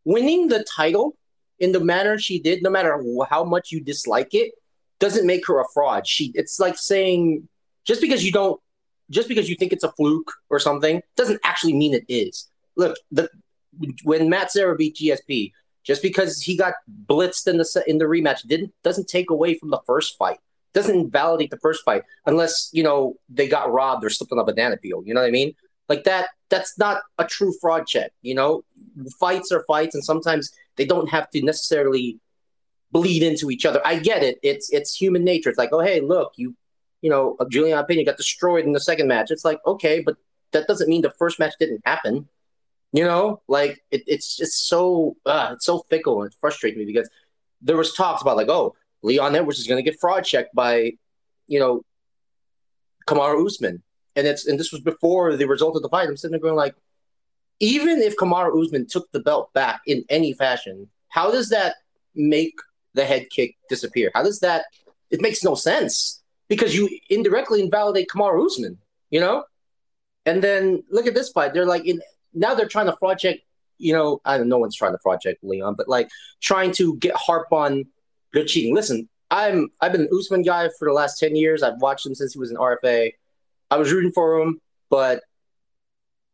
winning the title in the manner she did, no matter how much you dislike it, doesn't make her a fraud. She, it's like saying just because you don't, Just because you think it's a fluke or something doesn't actually mean it is. Look, the, when Matt Serra beat G S P, just because he got blitzed in the in the rematch didn't doesn't take away from the first fight. Doesn't invalidate the first fight unless, you know, they got robbed or slipped on a banana peel. You know what I mean? Like that. That's not a true fraud check. You know, fights are fights, and sometimes they don't have to necessarily bleed into each other. I get it. It's it's human nature. It's like, oh hey, look, you. You know, Juliana Pena got destroyed in the second match. It's like, okay, but that doesn't mean the first match didn't happen. You know, like it, it's just so uh, it's so fickle, and it frustrates me because there was talks about like, oh, Leon Edwards is going to get fraud checked by, you know, Kamaru Usman, and it's and this was before the result of the fight. I'm sitting there going like, even if Kamaru Usman took the belt back in any fashion, how does that make the head kick disappear? How does that? It makes no sense. Because you indirectly invalidate Kamaru Usman, you know? And then look at this fight. They're like, in, now they're trying to fraud check, you know, I don't know, no one's trying to fraud check Leon, but like trying to get harp on good cheating. Listen, I'm, I've been an Usman guy for the last ten years. I've watched him since he was an R F A. I was rooting for him, but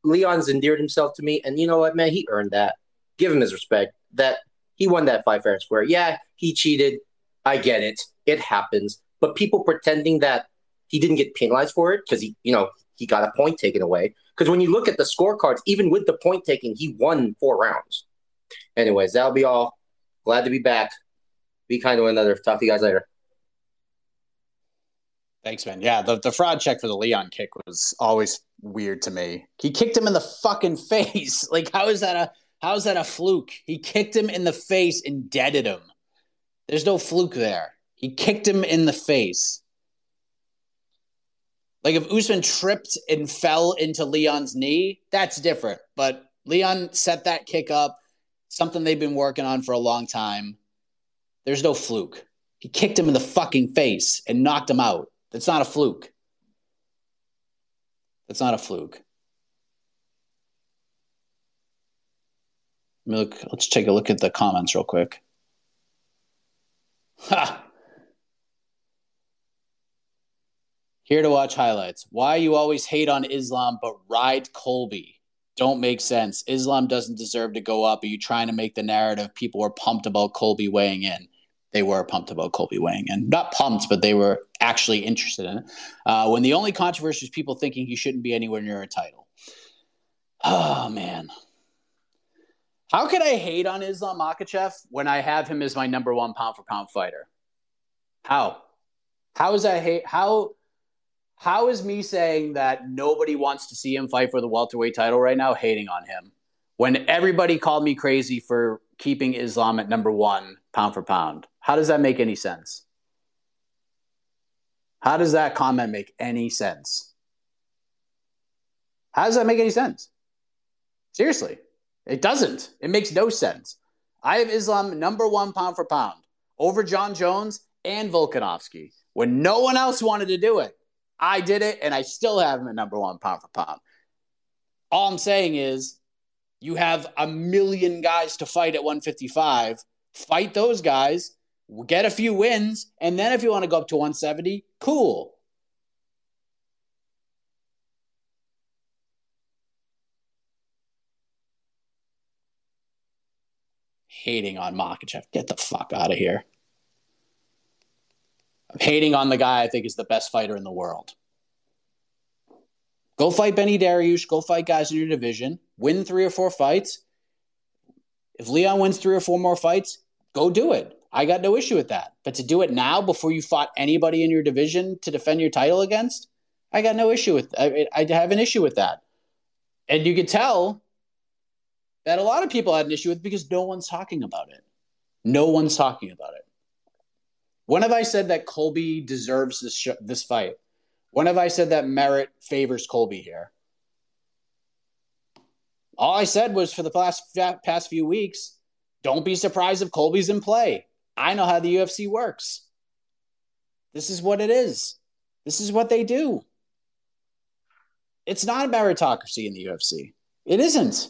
Leon's endeared himself to me. And you know what, man, he earned that. Give him his respect. That he won that fight fair and square. Yeah, he cheated. I get it. It happens. But people pretending that he didn't get penalized for it because he, you know, he got a point taken away. Because when you look at the scorecards, even with the point taking, he won four rounds. Anyways, that'll be all. Glad to be back. Be kind to one another. Talk to you guys later. Thanks, man. Yeah, the, the fraud check for the Leon kick was always weird to me. He kicked him in the fucking face. Like, how is that a how is that a fluke? He kicked him in the face and deaded him. There's no fluke there. He kicked him in the face. Like if Usman tripped and fell into Leon's knee, that's different. But Leon set that kick up, something they've been working on for a long time. There's no fluke. He kicked him in the fucking face and knocked him out. That's not a fluke. That's not a fluke. Let me look, let's take a look at the comments real quick. Ha! Here to watch highlights. Why you always hate on Islam but ride Colby? don't make sense. Islam doesn't deserve to go up. Are you trying to make the narrative people were pumped about Colby weighing in? They were pumped about Colby weighing in. Not pumped, but they were actually interested in it. Uh, when the only controversy is people thinking he shouldn't be anywhere near a title. Oh, man. How could I hate on Islam Makhachev when I have him as my number one pound-for-pound fighter? How? How is that hate? How? How is me saying that nobody wants to see him fight for the welterweight title right now hating on him when everybody called me crazy for keeping Islam at number one pound for pound? How does that make any sense? How does that comment make any sense? How does that make any sense? Seriously, it doesn't. It makes no sense. I have Islam number one pound for pound over John Jones and Volkanovsky when no one else wanted to do it. I did it, and I still have him at number one pound for pound. All I'm saying is you have a million guys to fight at one fifty-five. Fight those guys, get a few wins, and then if you want to go up to one seventy, cool. Hating on Makhachev. Get the fuck out of here. I'm hating on the guy I think is the best fighter in the world. Go fight Benny Dariush. Go fight guys in your division. Win three or four fights. If Leon wins three or four more fights, go do it. I got no issue with that. But to do it now before you fought anybody in your division to defend your title against, I got no issue with I, I have an issue with that. And you could tell that a lot of people had an issue with it because no one's talking about it. No one's talking about it. When have I said that Colby deserves this sh- this fight? When have I said that merit favors Colby here? All I said was for the past, past few weeks, don't be surprised if Colby's in play. I know how the U F C works. This is what it is. This is what they do. It's not a meritocracy in the U F C. It isn't.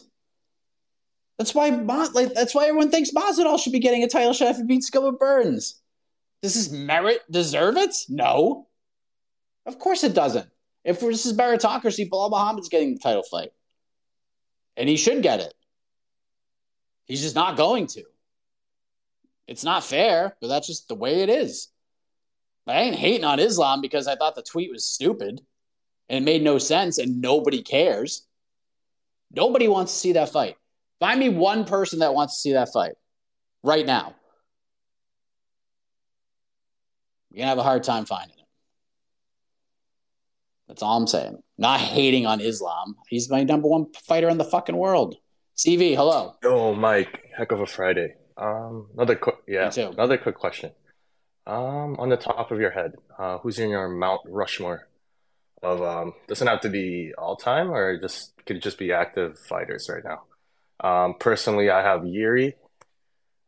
That's why Ma- like, that's why everyone thinks Masvidal should be getting a title shot if he beats Gilbert Burns. Does his merit deserve it? No. Of course it doesn't. If this is meritocracy, Bilal Muhammad's getting the title fight. And he should get it. He's just not going to. It's not fair, but that's just the way it is. But I ain't hating on Islam because I thought the tweet was stupid and it made no sense and nobody cares. Nobody wants to see that fight. Find me one person that wants to see that fight right now. You're going to have a hard time finding it. That's all I'm saying. Not hating on Islam. He's my number one fighter in the fucking world. C V, hello. Oh, Mike. Heck of a Friday. Um, another quick, yeah, another quick question. Um, on the top of your head, uh, who's in your Mount Rushmore? Of um, doesn't have to be all time, or just could just be active fighters right now. Um, personally, I have Yuri,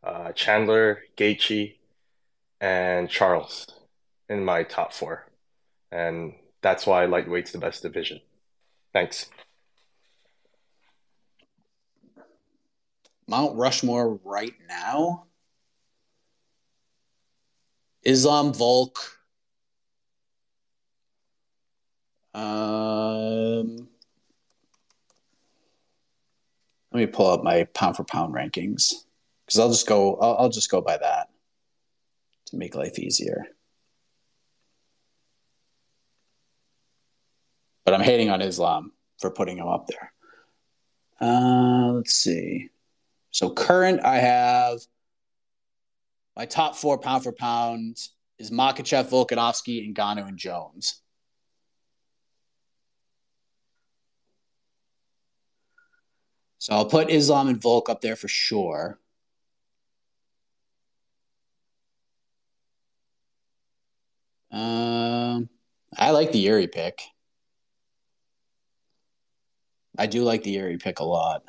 uh, Chandler, Gaethje, and Charles in my top four. And that's why lightweight's the best division. Thanks. Mount Rushmore right now? Islam, Volk. Um, let me pull up my pound for pound rankings because I'll just go. I'll, I'll just go by that. To make life easier. But I'm hating on Islam for putting him up there. Uh, let's see. So current, I have my top four pound for pound is Makhachev, Volkanovsky, Ngannou, and Jones. So I'll put Islam and Volk up there for sure. Um, I like the Yuri pick. I do like the Yuri pick a lot.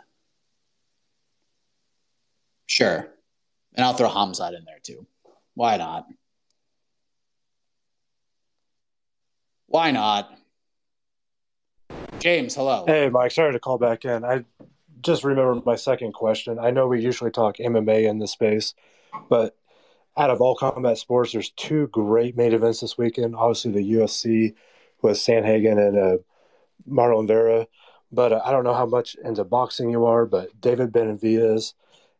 Sure. And I'll throw Hamzat in there too. Why not? Why not? James, hello. Hey, Mike. Sorry to call back in. I just remembered my second question. I know we usually talk M M A in this space, but out of all combat sports, there's two great main events this weekend. Obviously, the U F C with Sandhagen and uh, Marlon Vera. But uh, I don't know how much into boxing you are, but David Benavidez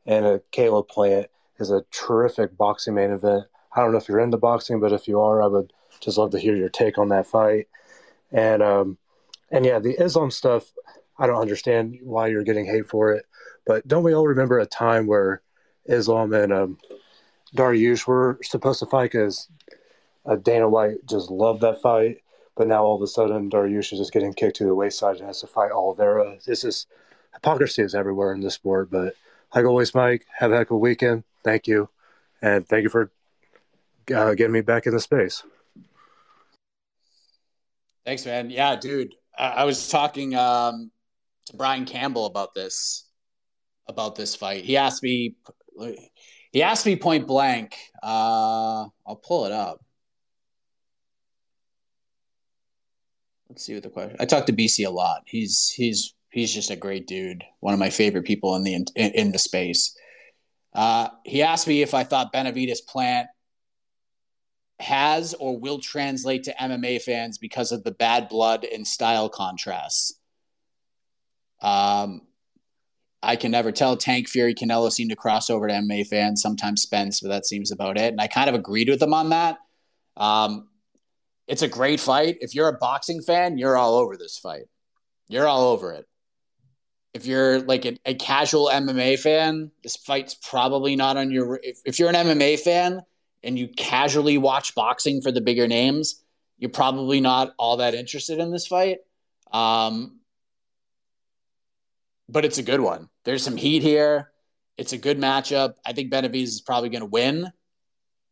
and uh, Caleb Plant is a terrific boxing main event. I don't know if you're into boxing, but if you are, I would just love to hear your take on that fight. And, um, and yeah, the Islam stuff, I don't understand why you're getting hate for it. But don't we all remember a time where Islam and um, Dariush were supposed to fight because uh, Dana White just loved that fight? But now all of a sudden, Dariush is just getting kicked to the wayside and has to fight Oliveira. This is hypocrisy is everywhere in this sport. But like always, Mike, have a heck of a weekend. Thank you, and thank you for uh, getting me back in the space. Thanks, man. Yeah, dude, I, I was talking um, to Brian Campbell about this about this fight. He asked me, he asked me point blank. Uh, I'll pull it up. Let's see what the question. I talked to B C a lot. He's he's he's just a great dude. One of my favorite people in the in, in the space. Uh, he asked me if I thought Benavidez Plant has or will translate to M M A fans because of the bad blood and style contrasts. Um, I can never tell. Tank, Fury, Canelo seem to cross over to M M A fans. Sometimes Spence, but that seems about it. And I kind of agreed with him on that. Um, It's a great fight. If you're a boxing fan, you're all over this fight. You're all over it. If you're like a, a casual M M A fan, this fight's probably not on your... If, if you're an M M A fan and you casually watch boxing for the bigger names, you're probably not all that interested in this fight. Um, but it's a good one. There's some heat here. It's a good matchup. I think Benavidez is probably going to win,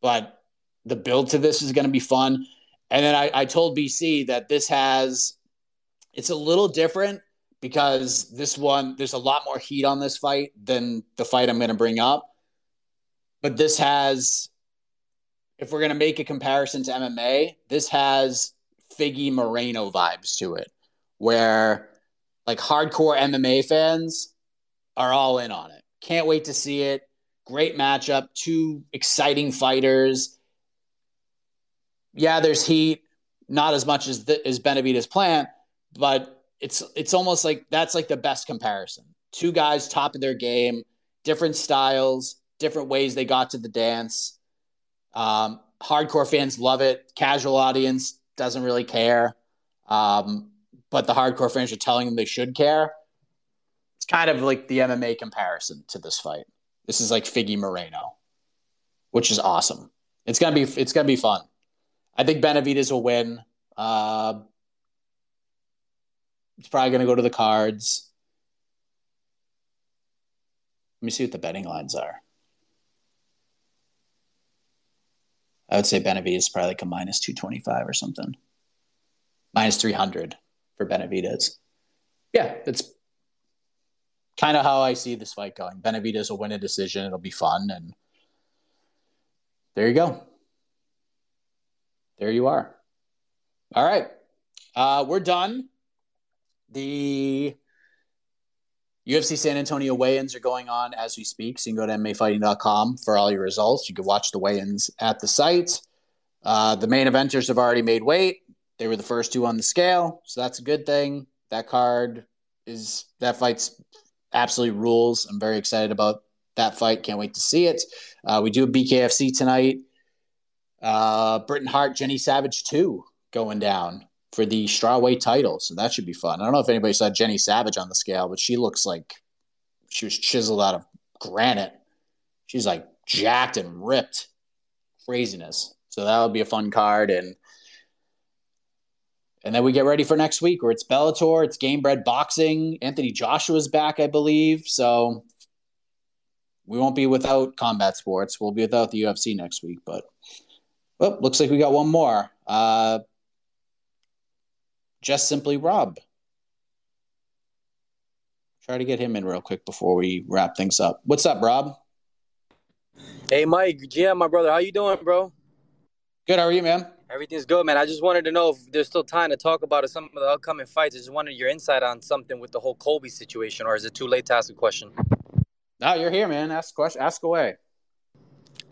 but the build to this is going to be fun. And then I, I told B C that this has, it's a little different because this one, there's a lot more heat on this fight than the fight I'm going to bring up. But this has, if we're going to make a comparison to M M A, this has Figgy Moreno vibes to it, where like hardcore M M A fans are all in on it. Can't wait to see it. Great matchup. Two exciting fighters. Yeah, there's heat, not as much as the, as Benavidez Plant, but it's it's almost like that's like the best comparison. Two guys top of their game, different styles, different ways they got to the dance. Um, hardcore fans love it. Casual audience doesn't really care, um, but the hardcore fans are telling them they should care. It's kind of like the M M A comparison to this fight. This is like Figgy Moreno, which is awesome. It's gonna be it's gonna be fun. I think Benavidez will win. Uh, it's probably going to go to the cards. Let me see what the betting lines are. I would say Benavidez is probably like a minus two twenty-five or something. minus three hundred for Benavidez. Yeah, it's kind of how I see this fight going. Benavidez will win a decision. It'll be fun. And there you go. There you are. All right. Uh, we're done. The U F C San Antonio weigh-ins are going on as we speak. So you can go to M M A fighting dot com for all your results. You can watch the weigh-ins at the site. Uh, the main eventers have already made weight. They were the first two on the scale. So that's a good thing. That card is, that fight's absolutely rules. I'm very excited about that fight. Can't wait to see it. Uh, we do a B K F C tonight. Uh, Britton Hart, Jenny Savage two going down for the strawweight title. So that should be fun. I don't know if anybody saw Jenny Savage on the scale, but she looks like she was chiseled out of granite. She's like jacked and ripped. Craziness. So that would be a fun card. And and then we get ready for next week where it's Bellator, it's Gamebred Boxing. Anthony Joshua's back, I believe. So we won't be without combat sports. We'll be without the U F C next week, but well, looks like we got one more. Uh, just simply Rob. Try to get him in real quick before we wrap things up. What's up, Rob? Hey, Mike, G M, my brother. How you doing, bro? Good. How are you, man? Everything's good, man. I just wanted to know if there's still time to talk about some of the upcoming fights. I just wanted your insight on something with the whole Colby situation, or is it too late to ask a question? No, you're here, man. Ask a question. Ask away.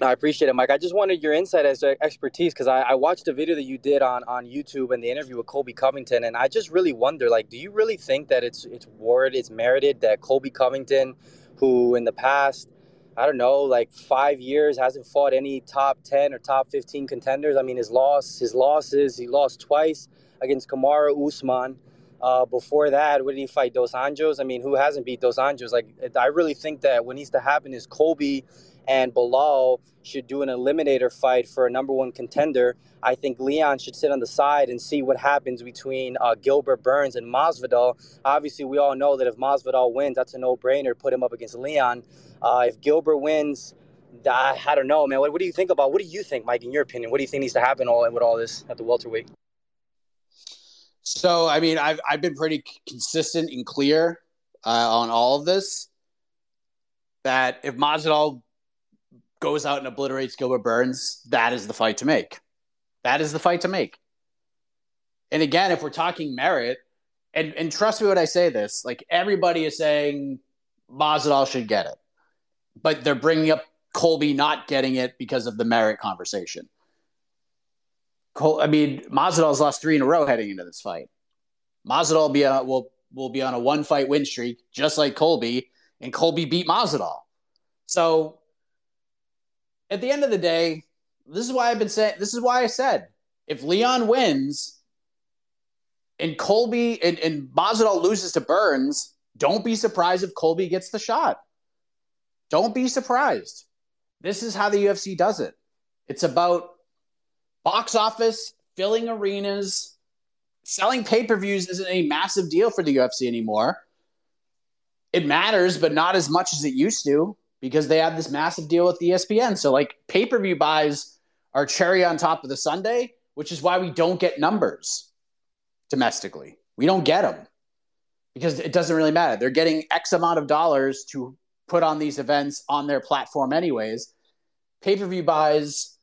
No, I appreciate it, Mike. I just wanted your insight as expertise because I, I watched a video that you did on, on YouTube and the interview with Colby Covington, and I just really wonder, like, do you really think that it's it's warranted, it's merited that Colby Covington, who in the past, I don't know, like five years hasn't fought any top ten or top fifteen contenders? I mean, his loss, his losses, he lost twice against Kamaru Usman. Uh, before that, what did he fight? Dos Anjos? I mean, who hasn't beat Dos Anjos? Like, I really think that what needs to happen is Colby and Bilal should do an eliminator fight for a number one contender. I think Leon should sit on the side and see what happens between uh, Gilbert Burns and Masvidal. Obviously, we all know that if Masvidal wins, that's a no-brainer, put him up against Leon. Uh, if Gilbert wins, I, I don't know, man. What, what do you think about, what do you think, Mike, in your opinion? What do you think needs to happen all with all this at the welterweight? So, I mean, I've, I've been pretty consistent and clear uh, on all of this, that if Masvidal goes out and obliterates Gilbert Burns, that is the fight to make. That is the fight to make. And again, if we're talking merit, and, and trust me when I say this, like, everybody is saying Masvidal should get it, but they're bringing up Colby not getting it because of the merit conversation. Col- I mean, Masvidal's lost three in a row heading into this fight. Masvidal be a, will will be on a one-fight win streak, just like Colby, and Colby beat Masvidal. So, at the end of the day, this is why I've been saying, this is why I said, if Leon wins and Colby and, and Masvidal loses to Burns, don't be surprised if Colby gets the shot. Don't be surprised. This is how the U F C does it. It's about box office, filling arenas. Selling pay-per-views isn't a massive deal for the U F C anymore. It matters, but not as much as it used to, because they have this massive deal with E S P N. So, like, pay-per-view buys are cherry on top of the sundae, which is why we don't get numbers domestically. We don't get them because it doesn't really matter. They're getting X amount of dollars to put on these events on their platform anyways. Pay-per-view buys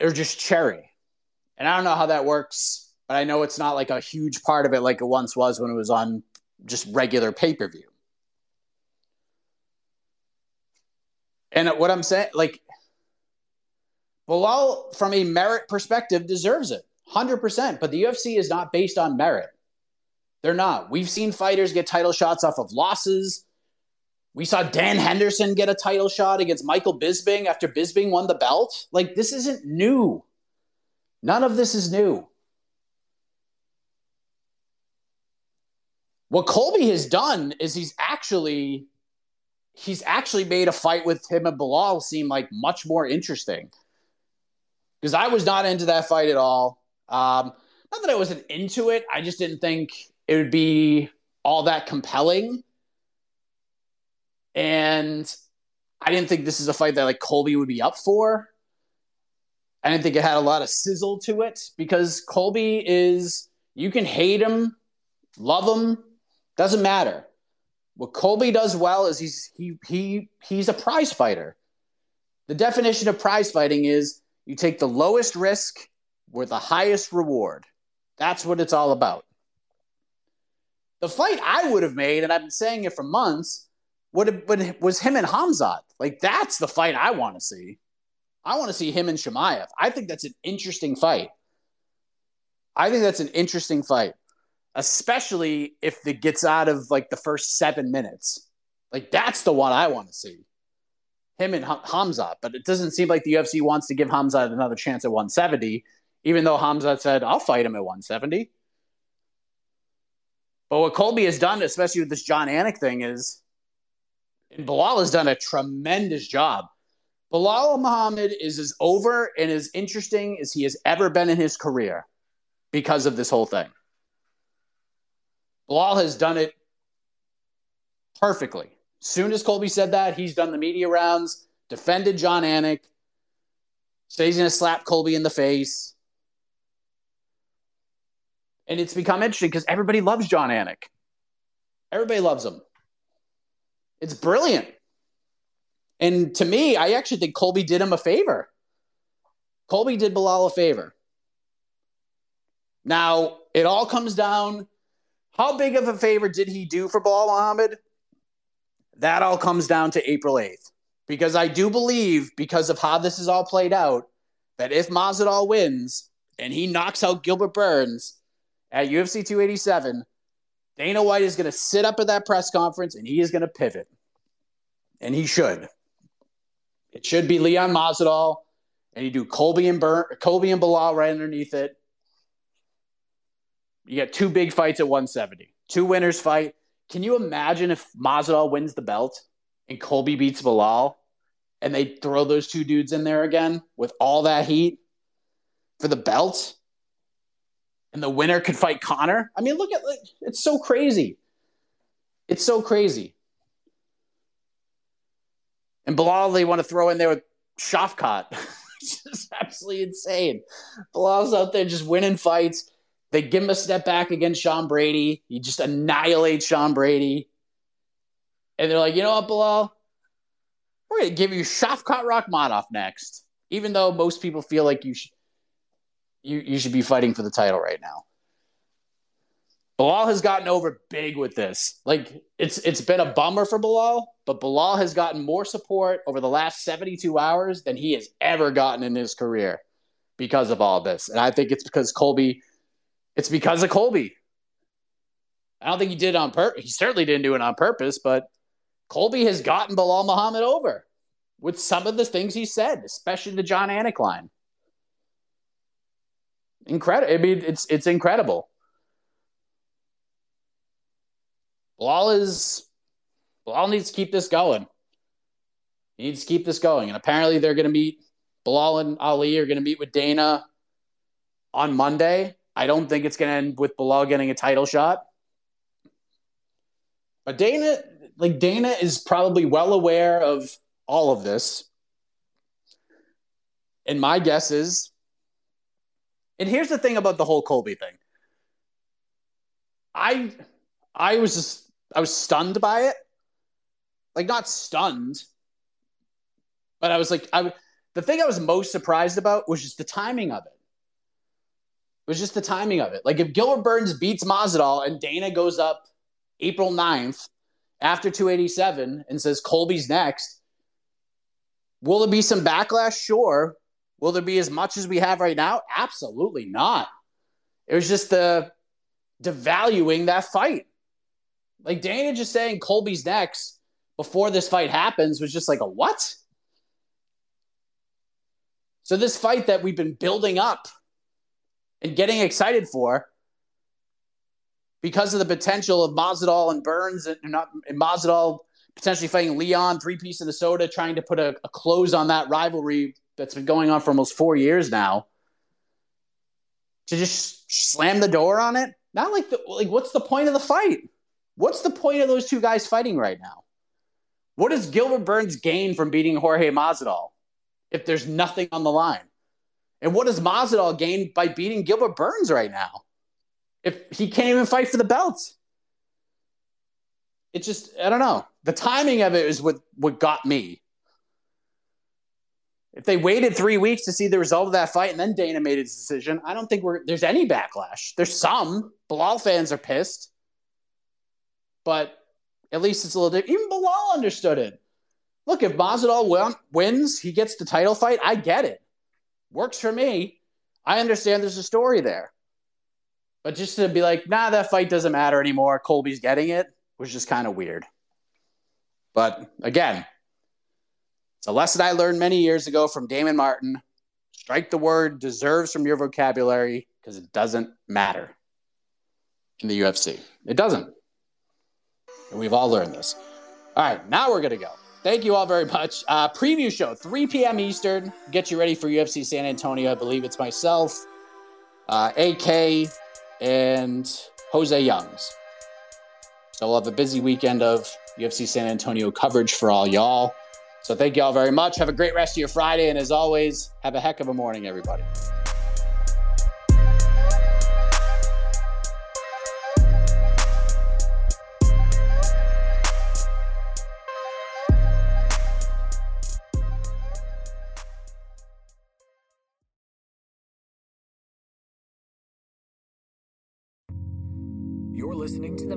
are just cherry. And I don't know how that works, but I know it's not like a huge part of it like it once was when it was on just regular pay-per-view. And what I'm saying, like, Bilal, from a merit perspective, deserves it, one hundred percent. But the U F C is not based on merit. They're not. We've seen fighters get title shots off of losses. We saw Dan Henderson get a title shot against Michael Bisping after Bisping won the belt. Like, this isn't new. None of this is new. What Colby has done is he's actually... he's actually made a fight with him and Bilal seem like much more interesting, because I was not into that fight at all. Um, not that I wasn't into it. I just didn't think it would be all that compelling. And I didn't think this is a fight that, like, Colby would be up for. I didn't think it had a lot of sizzle to it, because Colby is, you can hate him, love him, doesn't matter. What Colby does well is he's he he he's a prize fighter. The definition of prize fighting is you take the lowest risk with the highest reward. That's what it's all about. The fight I would have made, and I've been saying it for months, would have been, was him and Hamzat. Like, that's the fight I want to see. I want to see him and Chimaev. I think that's an interesting fight. I think that's an interesting fight. Especially if it gets out of, like, the first seven minutes. Like, that's the one I want to see. Him and H- Hamza. But it doesn't seem like the U F C wants to give Hamza another chance at one seventy, even though Hamza said, I'll fight him at one seventy. But what Colby has done, especially with this John Anik thing, is, and Bilal has done a tremendous job. Bilal Muhammad is as over and as interesting as he has ever been in his career because of this whole thing. Bilal has done it perfectly. Soon as Colby said that, he's done the media rounds, defended John Anik, said he's going to slap Colby in the face. And it's become interesting because everybody loves John Anik. Everybody loves him. It's brilliant. And to me, I actually think Colby did him a favor. Colby did Bilal a favor. Now, it all comes down... how big of a favor did he do for Bilal Muhammad? That all comes down to April eighth. because I do believe, because of how this is all played out, that if Masvidal wins and he knocks out Gilbert Burns at U F C two eighty-seven, Dana White is going to sit up at that press conference and he is going to pivot. And he should. It should be Leon Masvidal, and you do Colby and Burn, Colby and Bilal right underneath it. You got two big fights at one seventy. Two winners fight. Can you imagine if Masvidal wins the belt and Colby beats Bilal and they throw those two dudes in there again with all that heat for the belt? And the winner could fight Connor? I mean, look at like, it's so crazy. It's so crazy. And Bilal, they want to throw in there with Shafkat. It's just absolutely insane. Bilal's out there just winning fights. They give him a step back against Sean Brady. He just annihilates Sean Brady. And they're like, you know what, Bilal? We're going to give you Shafkat Rakhmonov next. Even though most people feel like you, sh- you, you should be fighting for the title right now. Bilal has gotten over big with this. Like, it's it's been a bummer for Bilal, but Bilal has gotten more support over the last seventy-two hours than he has ever gotten in his career because of all this. And I think it's because Colby – it's because of Colby. I don't think he did on purpose. He certainly didn't do it on purpose, but Colby has gotten Bilal Muhammad over with some of the things he said, especially the John Anik line. Incredible. I mean, it's it's incredible. Bilal is Bilal needs to keep this going. He needs to keep this going. And apparently they're going to meet, Bilal and Ali are going to meet with Dana on Monday. I don't think it's going to end with Bilal getting a title shot. But Dana, like Dana is probably well aware of all of this. And my guess is, and here's the thing about the whole Colby thing. I I was just I was stunned by it. Like, not stunned, but I was like, I, the thing I was most surprised about was just the timing of it. It was just the timing of it. Like, if Gilbert Burns beats Masvidal and Dana goes up April ninth after two eighty-seven and says Colby's next, will there be some backlash? Sure. Will there be as much as we have right now? Absolutely not. It was just the devaluing that fight. Like, Dana just saying Colby's next before this fight happens was just like a what? So this fight that we've been building up and getting excited for because of the potential of Masvidal and Burns and not and Masvidal potentially fighting Leon, three-piece of the soda, trying to put a, a close on that rivalry that's been going on for almost four years now, to just slam the door on it. Not like the, like, what's the point of the fight? What's the point of those two guys fighting right now? What does Gilbert Burns gain from beating Jorge Masvidal if there's nothing on the line? And what does Masvidal gain by beating Gilbert Burns right now if he can't even fight for the belt? It just, I don't know. The timing of it is what, what got me. If they waited three weeks to see the result of that fight and then Dana made his decision, I don't think we're, there's any backlash. There's some. Bilal fans are pissed. But at least it's a little different. Even Bilal understood it. Look, if Masvidal won, wins, he gets the title fight, I get it. Works for me. I understand there's a story there. But just to be like, nah, that fight doesn't matter anymore, Colby's getting it, was just kind of weird. But again, it's a lesson I learned many years ago from Damon Martin. Strike the word deserves from your vocabulary because it doesn't matter in the U F C. It doesn't. And we've all learned this. All right, now we're going to go. Thank you all very much. Uh, preview show, three p.m. Eastern. Get you ready for U F C San Antonio. I believe it's myself, uh, A K, and Jose Youngs. So we'll have a busy weekend of U F C San Antonio coverage for all y'all. So thank you all very much. Have a great rest of your Friday. And as always, have a heck of a morning, everybody. You're listening to the